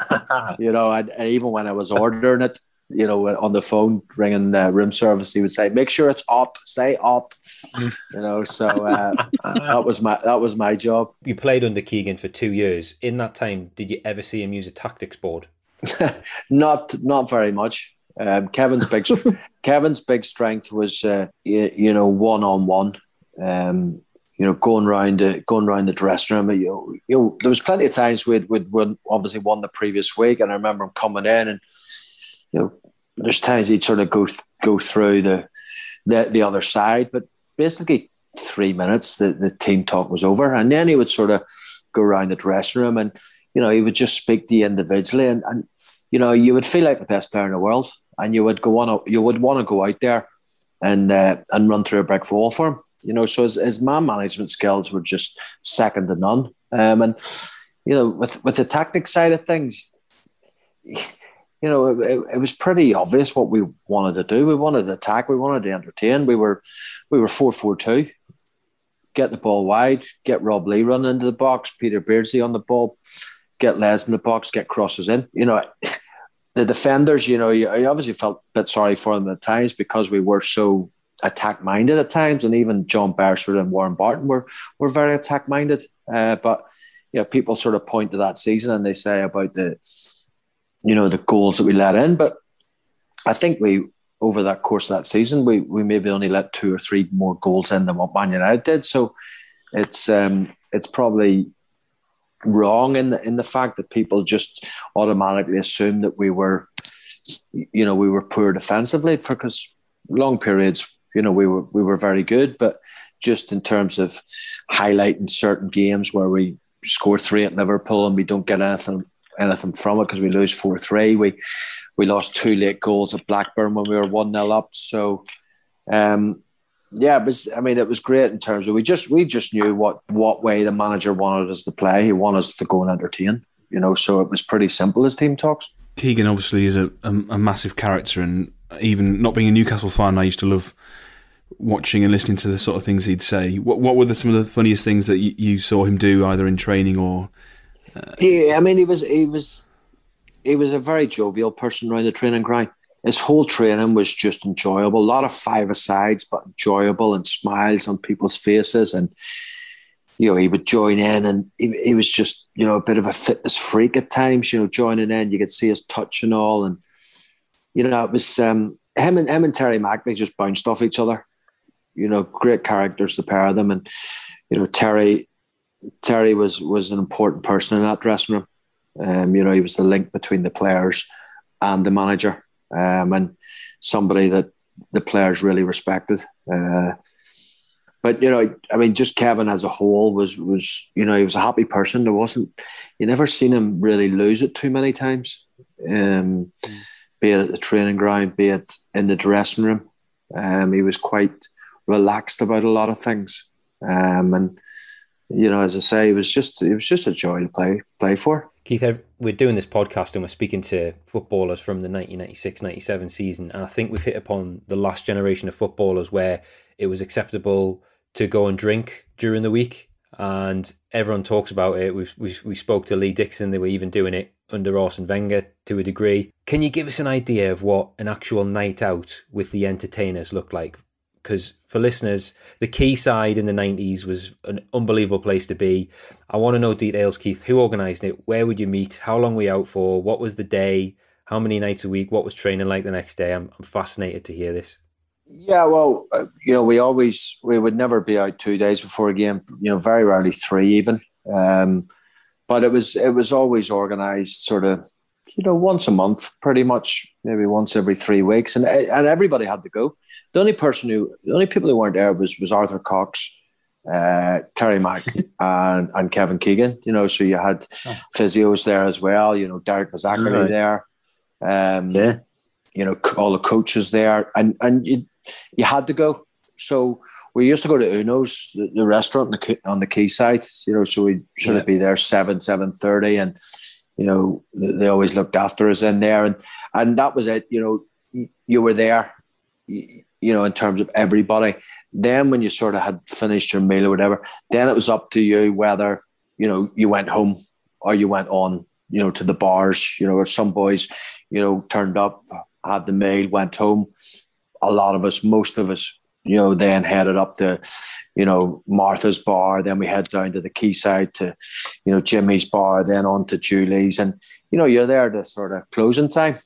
you know. And, and even when I was ordering it, you know, on the phone, ringing the room service, he would say, "Make sure it's opt, say opt," you know. So uh, that was my that was my job. You played under Keegan for two years. In that time, did you ever see him use a tactics board? not not very much. Um, Kevin's big Kevin's big strength was uh, you, you know one on one. You know, going round the going round the dressing room, you know, you know, there was plenty of times we'd we'd, we'd obviously won the previous week, and I remember him coming in, and you know, there's times he'd sort of go go through the the, the other side, but basically three minutes the, the team talk was over, and then he would sort of go round the dressing room, and you know, he would just speak to you individually, and, and you know, you would feel like the best player in the world, and you would go on, you would want to go out there and uh, and run through a brick wall for him. You know, so his, his man management skills were just second to none. Um, and, you know, with, with the tactic side of things, you know, it, it, it was pretty obvious what we wanted to do. We wanted to attack. We wanted to entertain. We were we were four four two. Get the ball wide. Get Rob Lee running into the box. Peter Beardsley on the ball. Get Les in the box. Get crosses in. You know, the defenders, you know, you, you obviously felt a bit sorry for them at times because we were so attack-minded at times. And even John Beresford and Warren Barton were, were very attack-minded. Uh, but, you know, people sort of point to that season and they say about the, you know, the goals that we let in. But I think we, over that course of that season, we we maybe only let two or three more goals in than what Man United did. So it's um, it's probably wrong in the, in the fact that people just automatically assume that we were, you know, we were poor defensively, because long periods, you know, we were we were very good, but just in terms of highlighting certain games where we score three at Liverpool and we don't get anything anything from it because we lose four three. We we lost two late goals at Blackburn when we were one nil up. So um, yeah, it was, I mean, it was great in terms of we just we just knew what what way the manager wanted us to play. He wanted us to go and entertain, you know. So it was pretty simple as team talks. Keegan obviously is a, a, a massive character, and even not being a Newcastle fan, I used to love watching and listening to the sort of things he'd say. What what were the, some of the funniest things that you, you saw him do, either in training or? Uh, he, I mean, he was he was he was a very jovial person around the training ground. His whole training was just enjoyable. A lot of five-a-sides, but enjoyable, and smiles on people's faces. And you know, he would join in, and he, he was just, you know, a bit of a fitness freak at times. You know, joining in, you could see his touch and all, and you know, it was um, him and him and Terry Mack. They just bounced off each other. You know, great characters, the pair of them, and you know, Terry. Terry was was an important person in that dressing room. Um, you know, he was the link between the players and the manager, um, and somebody that the players really respected. Uh, but you know, I mean, just Kevin as a whole was was you know, he was a happy person. There wasn't, you never seen him really lose it too many times. Um, be it at the training ground, be it in the dressing room, um, he was quite relaxed about a lot of things, um, and. You know, as I say, it was just it was just a joy to play play for. Keith, we're doing this podcast and we're speaking to footballers from the nineteen ninety-six ninety-seven season, and I think we've hit upon the last generation of footballers where it was acceptable to go and drink during the week, and everyone talks about it. We've, we we spoke to Lee Dixon; they were even doing it under Arsene Wenger to a degree. Can you give us an idea of what an actual night out with the entertainers looked like? Because for listeners, the Quayside in the nineties was an unbelievable place to be. I want to know details, Keith. Who organised it? Where would you meet? How long were you out for? What was the day? How many nights a week? What was training like the next day? I'm, I'm fascinated to hear this. Yeah, well, uh, you know, we always, we would never be out two days before a game, you know, very rarely three even. Um, but it was, it was always organised sort of, you know, once a month, pretty much, maybe once every three weeks, and and everybody had to go. The only person who, the only people who weren't there was was Arthur Cox, uh, Terry Mack, and and Kevin Keegan. You know, so you had oh. physios there as well. You know, Derek Vazakari right. there. Um, yeah. You know, all the coaches there, and and you you had to go. So we used to go to Uno's, the, the restaurant on the on the quayside. You know, so we'd sort yeah. of be there seven seven thirty and. You know, they always looked after us in there, and and that was it. You know, you were there, you know, in terms of everybody. Then when you sort of had finished your meal or whatever, then it was up to you whether, you know, you went home or you went on, you know, to the bars, you know, or some boys, you know, turned up, had the meal, went home. A lot of us, most of us, you know, then headed up to, you know, Martha's bar. Then we head down to the quayside to, you know, Jimmy's bar. Then on to Julie's, and you know, you're there to sort of closing time.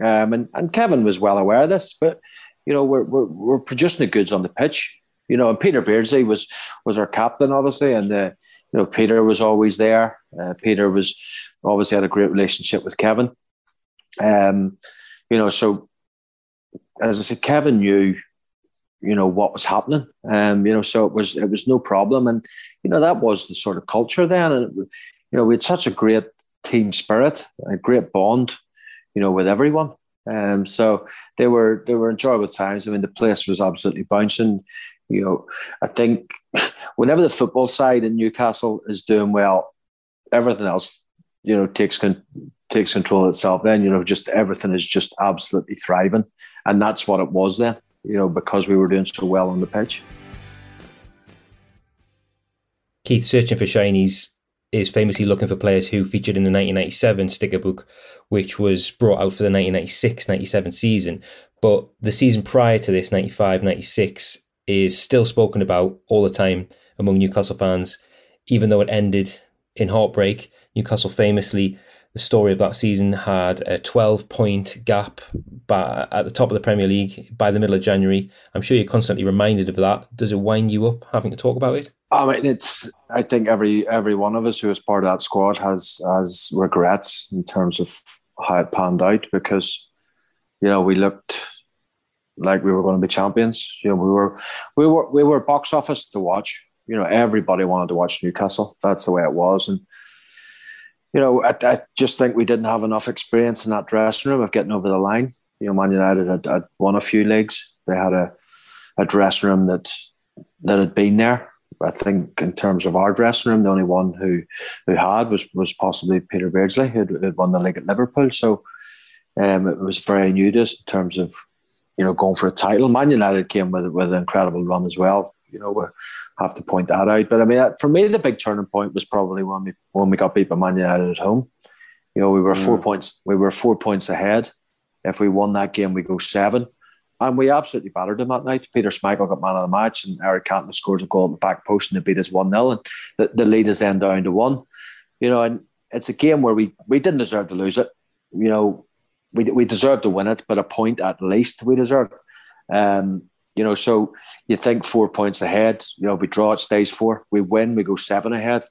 Um, and and Kevin was well aware of this, but you know, we're we're, we're producing the goods on the pitch. You know, and Peter Beardsley was was our captain, obviously, and uh, you know, Peter was always there. Uh, Peter was obviously had a great relationship with Kevin. Um, you know, so as I said, Kevin knew. You know what was happening, um, you know, so it was it was no problem, and you know that was the sort of culture then, and it, you know we had such a great team spirit, a great bond, you know, with everyone, um, so they were they were enjoyable times. I mean, the place was absolutely bouncing. You know, I think whenever the football side in Newcastle is doing well, everything else, you know, takes takes control of itself, then, you know, just everything is just absolutely thriving. And that's what it was then, you know, because we were doing so well on the pitch. Keith, Searching for Shinies is famously looking for players who featured in the nineteen ninety-seven sticker book, which was brought out for the nineteen ninety-six ninety-seven season. But the season prior to this, ninety-five ninety-six, is still spoken about all the time among Newcastle fans, even though it ended in heartbreak. Newcastle famously, the story of that season, had a twelve-point gap by, at the top of the Premier League by the middle of January. I'm sure you're constantly reminded of that. Does it wind you up having to talk about it? I mean, it's. I think every every one of us who is part of that squad has has regrets in terms of how it panned out, because, you know, we looked like we were going to be champions. You know, we were we were we were box office to watch. You know, everybody wanted to watch Newcastle. That's the way it was. And, you know, I, I just think we didn't have enough experience in that dressing room of getting over the line. You know, Man United had, had won a few leagues. They had a, a dressing room that that had been there. I think in terms of our dressing room, the only one who who had was was possibly Peter Beardsley, who had won the league at Liverpool. So um, it was very new to us in terms of, you know, going for a title. Man United came with with an incredible run as well. You know, we have to point that out. But I mean, for me, the big turning point was probably when we when we got beat by Man United at home. You know, we were mm. four points. We were four points ahead. If we won that game, we go seven. And we absolutely battered them that night. Peter Schmeichel got man of the match, and Eric Cantona scores a goal at the back post, and they beat us one nil. And the, the lead is then down to one. You know, and it's a game where we, we didn't deserve to lose it. You know, we we deserved to win it, but a point at least we deserved. Um, you know, so you think four points ahead. You know, if we draw, it stays four. We win, we go seven ahead.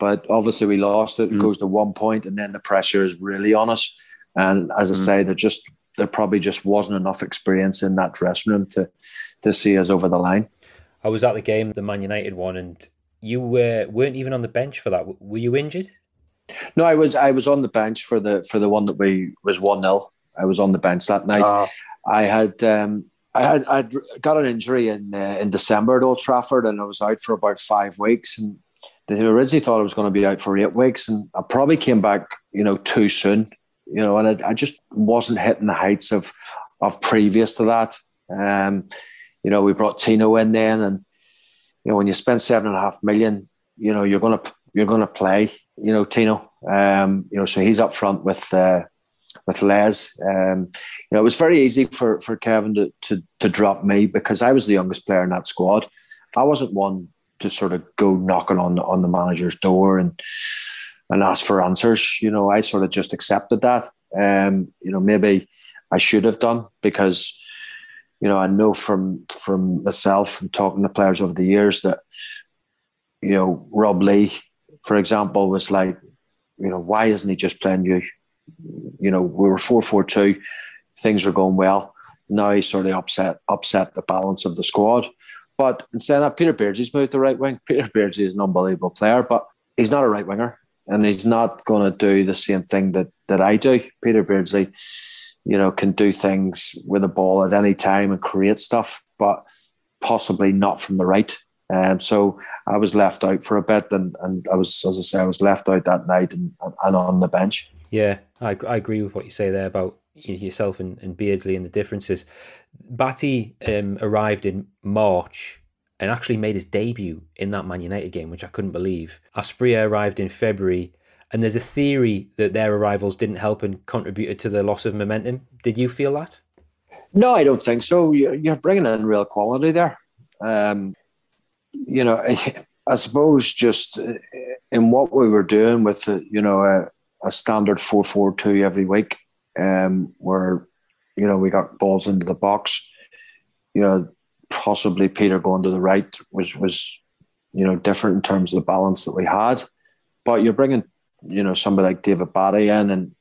But obviously we lost it. It mm. goes to one point, and then the pressure is really on us. And as I mm. say, they're just... there probably just wasn't enough experience in that dressing room to, to see us over the line. I was at the game, the Man United one, and you were, weren't even on the bench for that. Were you injured? No, I was I was on the bench for the for the one that we was one nil. I was on the bench that night. Oh. I had um, I had I'd got an injury in uh, in December at Old Trafford, and I was out for about five weeks. And they originally thought I was going to be out for eight weeks, and I probably came back, you know, too soon. You know, and I, I just wasn't hitting the heights of, of previous to that. Um, you know, we brought Tino in then, and you know, when you spend seven and a half million, you know, you're gonna you're gonna play. You know, Tino. Um, you know, so he's up front with uh, with Les. Um, you know, it was very easy for, for Kevin to, to to drop me because I was the youngest player in that squad. I wasn't one to sort of go knocking on on the manager's door and. and asked for answers. You know, I sort of just accepted that. Um, you know, maybe I should have done because, you know, I know from from myself and talking to players over the years that, you know, Rob Lee, for example, was like, you know, why isn't he just playing you? You know, we were four four two, things are going well. Now he sort of upset upset the balance of the squad. But in saying that, Peter Beardsley's moved to right wing. Peter Beardsley is an unbelievable player, but he's not a right winger. And he's not going to do the same thing that, that I do. Peter Beardsley, you know, can do things with a ball at any time and create stuff, but possibly not from the right. Um, so I was left out for a bit, and, and I was, as I say, I was left out that night and, and on the bench. Yeah, I, I agree with what you say there about yourself and, and Beardsley and the differences. Batty um, arrived in March and actually made his debut in that Man United game, which I couldn't believe. Asprilla arrived in February, and there's a theory that their arrivals didn't help and contributed to the loss of momentum. Did you feel that? No, I don't think so. You're bringing in real quality there. Um, you know, I suppose just in what we were doing with, you know, a, a standard four four two every week, um, where, you know, we got balls into the box, you know, possibly Peter going to the right was, was, you know, different in terms of the balance that we had. But you're bringing, you know, somebody like David Batty in, and,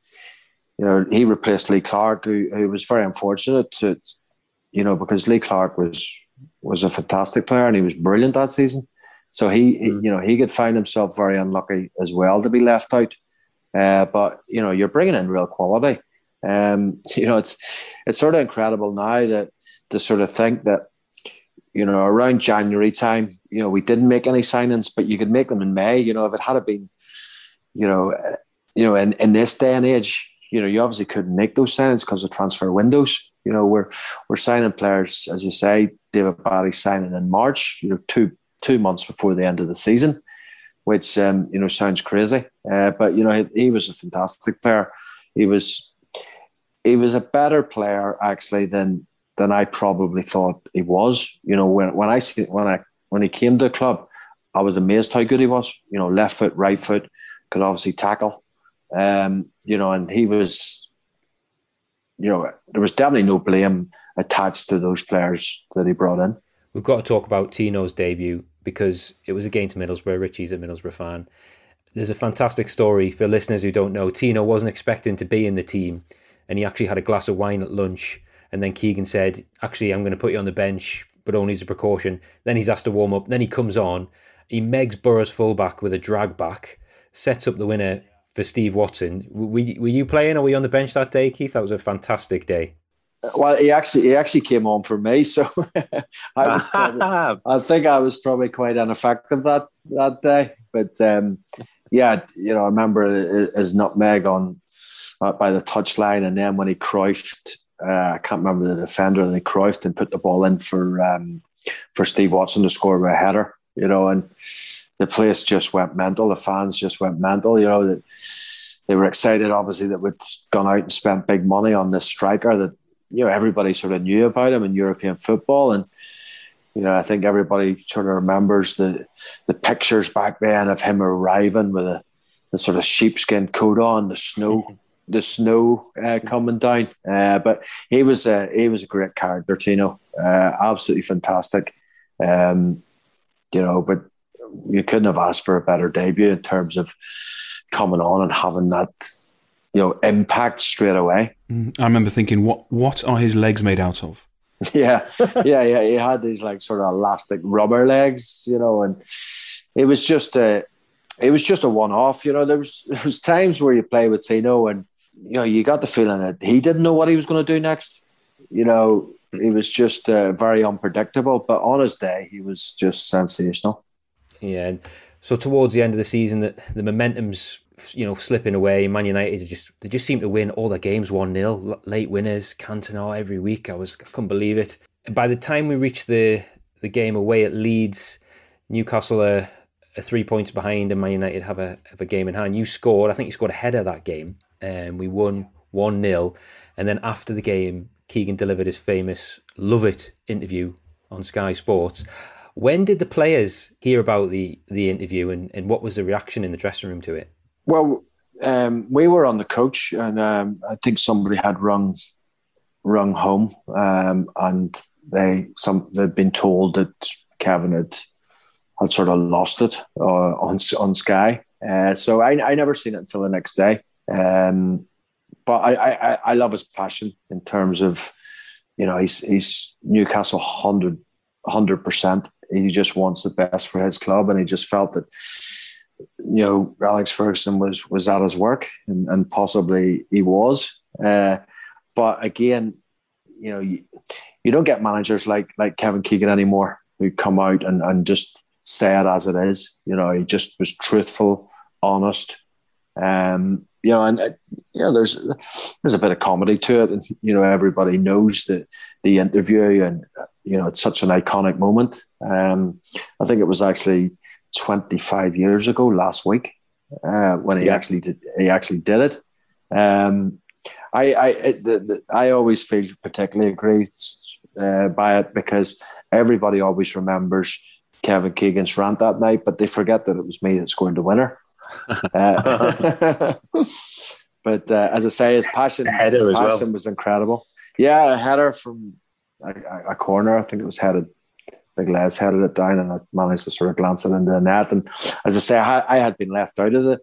you know, he replaced Lee Clark, who, who was very unfortunate, to, you know, because Lee Clark was was a fantastic player and he was brilliant that season. So he, mm-hmm. he you know, he could find himself very unlucky as well to be left out. Uh, but, you know, you're bringing in real quality. Um, you know, it's it's sort of incredible now to, to sort of think that, you know, around January time, you know, we didn't make any signings, but you could make them in May. You know, if it had been, you know, you know, in, in this day and age, you know, you obviously couldn't make those signings because of transfer windows. You know, we're we're signing players, as you say, David Batty signing in March, you know, two two months before the end of the season, which, um, you know, sounds crazy. Uh, but, you know, he, he was a fantastic player. He was he was a better player, actually, than than I probably thought he was. You know, when when I see, when I when he came to the club, I was amazed how good he was. You know, left foot, right foot, could obviously tackle. Um, you know, and he was, you know, there was definitely no blame attached to those players that he brought in. We've got to talk about Tino's debut because it was against Middlesbrough. Richie's a Middlesbrough fan. There's a fantastic story for listeners who don't know. Tino wasn't expecting to be in the team, and he actually had a glass of wine at lunch. And then Keegan said, actually, I'm going to put you on the bench, but only as a precaution. Then he's asked to warm up. Then he comes on. He megs Borough's fullback with a drag back, sets up the winner for Steve Watson. Were, were you playing or were you on the bench that day, Keith? That was a fantastic day. Well, he actually he actually came on for me, so I was probably, I think I was probably quite ineffective that that day. But um, yeah, you know, I remember his nutmeg on uh, by the touchline, and then when he croifed, uh, I can't remember the defender, and he croifed and put the ball in for um, for Steve Watson to score with a header. You know, and the place just went mental. The fans just went mental. You know, that they were excited, obviously, that we'd gone out and spent big money on this striker that, you know, everybody sort of knew about him in European football. And, you know, I think everybody sort of remembers the the pictures back then of him arriving with a the sort of sheepskin coat on, the snow, the snow uh, coming down. Uh, but he was a he was a great character, Tino. Uh, absolutely fantastic. Um, you know, but you couldn't have asked for a better debut in terms of coming on and having that, you know, impact straight away. I remember thinking, what what are his legs made out of? Yeah, yeah, yeah. He had these like sort of elastic rubber legs, you know, and it was just a, it was just a one-off. You know, there was there was times where you play with Tino, and you know, you got the feeling that he didn't know what he was going to do next. You know, he was just uh, very unpredictable. But on his day, he was just sensational. Yeah, and so towards the end of the season, the, the momentum's, you know, slipping away. Man United just they just seem to win all their games one nil, late winners, Cantona every week. I was I couldn't believe it. By the time we reached the the game away at Leeds, Newcastle are, are three points behind, and Man United have a have a game in hand. You scored, I think you scored a header that game, and we won one nil. And then after the game, Keegan delivered his famous Love It interview on Sky Sports. When did the players hear about the the interview, and, and what was the reaction in the dressing room to it? Well, um, we were on the coach, and um, I think somebody had rung, rung home, um, and they some they'd been told that Kevin had, had sort of lost it uh, on on Sky. Uh, so I I never seen it until the next day. Um, but I, I, I love his passion in terms of, you know, he's he's Newcastle one hundred percent. He just wants the best for his club, and he just felt that, you know, Alex Ferguson was, was at his work, and, and possibly he was. Uh, but again, you know, you, you don't get managers like like Kevin Keegan anymore who come out and, and just say it as it is. You know, he just was truthful, honest. Um, you know, and uh, you know, there's there's a bit of comedy to it, and you know, everybody knows the the interview, and you know, it's such an iconic moment. Um, I think it was actually twenty-five years ago last week uh, when he yeah. actually did he actually did it. Um, I I it, the, the, I always feel particularly aggrieved uh, by it because everybody always remembers Kevin Keegan's rant that night, but they forget that it was me that scored the winner. Uh, but uh, as I say, his passion, his passion well. was incredible. Yeah, a header from a, a corner. I think it was headed. Big Les headed it down, and I managed to sort of glance it into the net. And as I say, I, I had been left out of the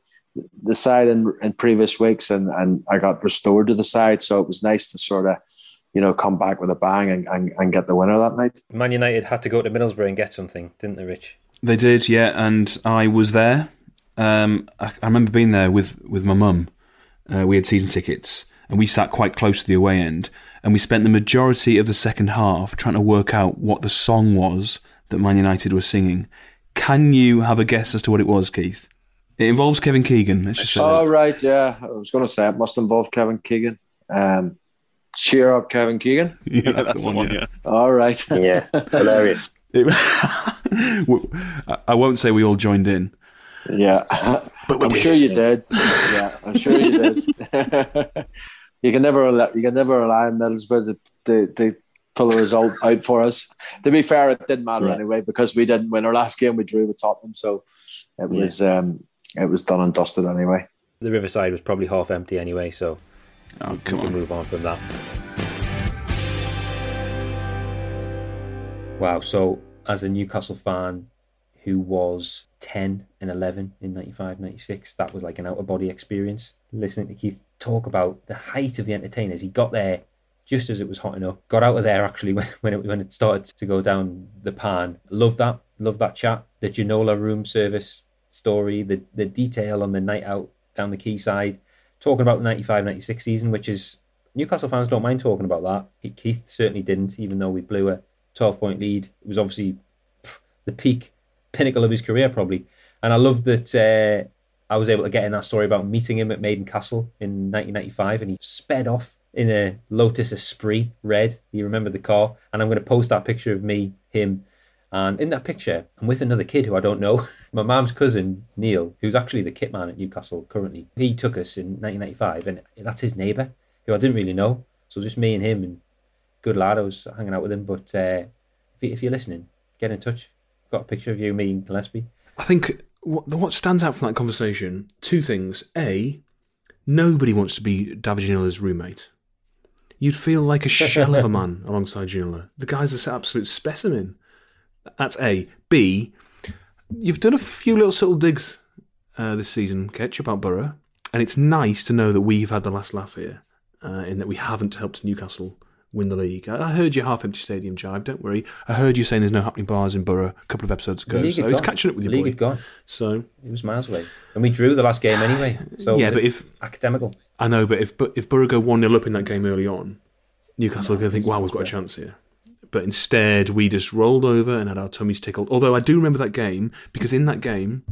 the side in, in previous weeks, and, and I got restored to the side. So it was nice to sort of, you know, come back with a bang and, and, and get the winner that night. Man United had to go to Middlesbrough and get something, didn't they, Rich? They did, yeah. And I was there. Um, I, I remember being there with, with my mum. Uh, we had season tickets, and we sat quite close to the away end. And we spent the majority of the second half trying to work out what the song was that Man United was singing. Can you have a guess as to what it was, Keith? It involves Kevin Keegan. It's just oh, right, yeah. I was going to say it must involve Kevin Keegan. Um, cheer up, Kevin Keegan. Yeah, that's, that's the one, one yeah. yeah. All right. Yeah, hilarious. It, I won't say we all joined in. Yeah. But I'm sure you did. Yeah, I'm sure you did. You can never allow, you can never rely on Middlesbrough to, to pull a result out for us. To be fair, it didn't matter right. anyway, because we didn't win our last game. We drew with Tottenham, so it was yeah. um, it was done and dusted anyway. The Riverside was probably half empty anyway, so oh, come we can on. move on from that. Wow, so as a Newcastle fan who was ten and eleven in ninety-five, ninety-six, that was like an out-of-body experience. Listening to Keith talk about the height of the entertainers. He got there just as it was hotting up, got out of there actually when, when, it, when it started to go down the pan. Loved that, loved that chat. The Ginola room service story, the, the detail on the night out down the quayside. Talking about the ninety-five, ninety-six season, which is, Newcastle fans don't mind talking about that. Keith certainly didn't, even though we blew a twelve-point lead. It was obviously pff, the peak, pinnacle of his career, probably. And I loved that uh, I was able to get in that story about meeting him at Maiden Castle in nineteen ninety-five, and he sped off in a Lotus Esprit red. You remember the car? And I'm going to post that picture of me, him, and in that picture, I'm with another kid who I don't know. My mum's cousin, Neil, who's actually the kit man at Newcastle currently. He took us in nineteen ninety-five, and that's his neighbour, who I didn't really know. So just me and him, and good lad, I was hanging out with him. But uh, if you're listening, get in touch. Got a picture of you, me and Gillespie. I think what, what stands out from that conversation, two things. A, nobody wants to be David Ginola's roommate. You'd feel like a shell of a man alongside Ginola. The guy's this absolute specimen. That's A. B, you've done a few little subtle digs uh, this season, Ketch, about Borough, and it's nice to know that we've had the last laugh here, uh, in that we haven't helped Newcastle win the league. I heard your half-empty stadium jive, don't worry. I heard you saying there's no happening bars in Borough a couple of episodes ago, so it's catching up with your boy. The league had gone. So it was miles away. And we drew the last game anyway, so yeah, but if academical. I know, but if but if Borough go one nil up in that game early on, Newcastle are going to think, wow, we've got a chance here. But instead, we just rolled over and had our tummies tickled. Although I do remember that game, because in that game,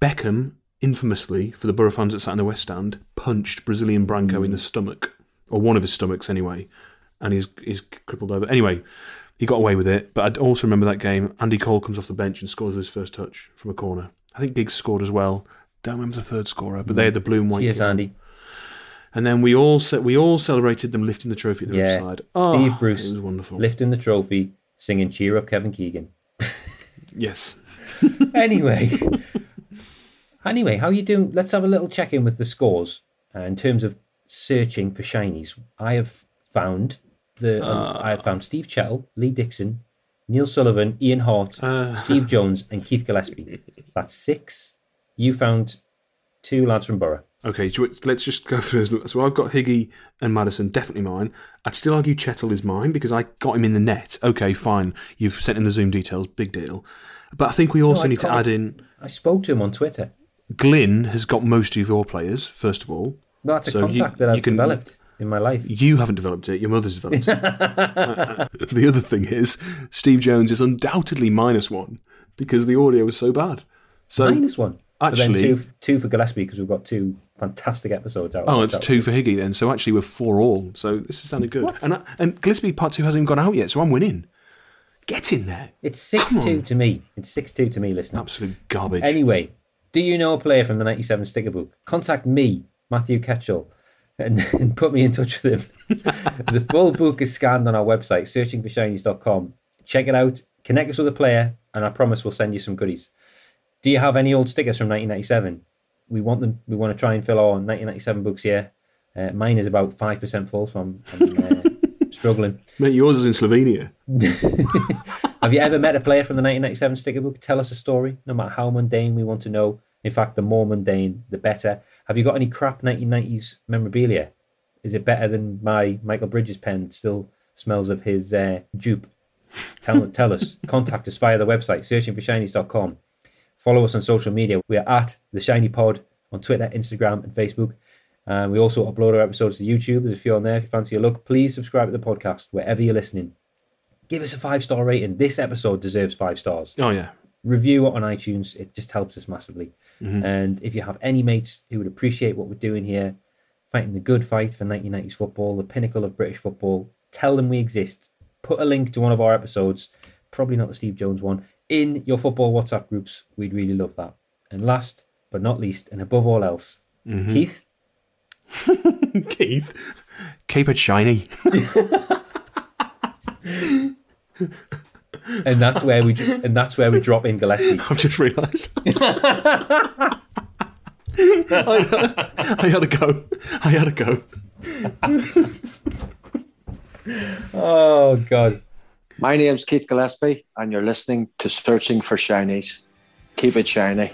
Beckham, infamously, for the Borough fans that sat in the West Stand, punched Brazilian Branco mm. in the stomach, or one of his stomachs anyway, and he's he's crippled over. Anyway, he got away with it, but I also remember that game. Andy Cole comes off the bench and scores with his first touch from a corner. I think Giggs scored as well. Don't remember the third scorer, but they had the blue and white. Cheers, game. Andy. And then we all we all celebrated them lifting the trophy at the yeah. Riverside. Oh, Steve Bruce, it was wonderful. Lifting the trophy, singing Cheer Up Kevin Keegan. Yes. Anyway. Anyway, how are you doing? Let's have a little check-in with the scores uh, in terms of searching for shinies. I have found the uh, I have found Steve Chettle, Lee Dixon, Neil Sullivan, Ian Hart, uh, Steve Jones, and Keith Gillespie. That's six. You found two lads from Borough. Okay, let's just go through this. So I've got Higgy and Madison, definitely mine. I'd still argue Chettle is mine because I got him in the net. Okay, fine. You've sent in the Zoom details, big deal. But I think we also no, need to add in... I spoke to him on Twitter. Glyn has got most of your players, first of all. No, that's so a contact you, that I've can, developed in my life. You haven't developed it, your mother's developed it. The other thing is, Steve Jones is undoubtedly minus one because the audio was so bad. So minus one? Actually, but then two, two for Gillespie because we've got two fantastic episodes out. Oh, it's two for Higgy then. So actually, we're four all. So this is sounding good. What? And I, and Gillespie part two hasn't even gone out yet. So I'm winning. Get in there. It's six two to me. It's six two to me, listener. Absolute garbage. Anyway, do you know a player from the ninety-seven sticker book? Contact me, Matthew Ketchell, and, and put me in touch with him. The full book is scanned on our website, searching for shinies dot com. Check it out. Connect us with a player, and I promise we'll send you some goodies. Do you have any old stickers from nineteen ninety-seven? We want them. We want to try and fill our nineteen ninety-seven books here. Uh, mine is about five percent full, so I'm, I'm uh, struggling. Mate, yours is in Slovenia. Have you ever met a player from the nineteen ninety-seven sticker book? Tell us a story, no matter how mundane, we want to know. In fact, the more mundane, the better. Have you got any crap nineteen nineties memorabilia? Is it better than my Michael Bridges pen that still smells of his uh, dupe? Tell, tell us. Contact us via the website, searching for shinies dot com. Follow us on social media. We are at The Shiny Pod on Twitter, Instagram, and Facebook. Um, we also upload our episodes to YouTube. There's a few on there. If you fancy a look, please subscribe to the podcast wherever you're listening. Give us a five-star rating. This episode deserves five stars. Oh, yeah. review on iTunes. It just helps us massively. Mm-hmm. And if you have any mates who would appreciate what we're doing here, fighting the good fight for nineteen nineties football, the pinnacle of British football, tell them we exist. Put a link to one of our episodes, probably not the Steve Jones one, in your football WhatsApp groups. We'd really love that. And last but not least, and above all else, mm-hmm. Keith? Keith? Keep it shiny. And that's where we and that's where we drop in Gillespie. I've just realised. I, I had to go. I had to go. Oh God! My name's Keith Gillespie, and you're listening to Searching for Shinies. Keep it shiny.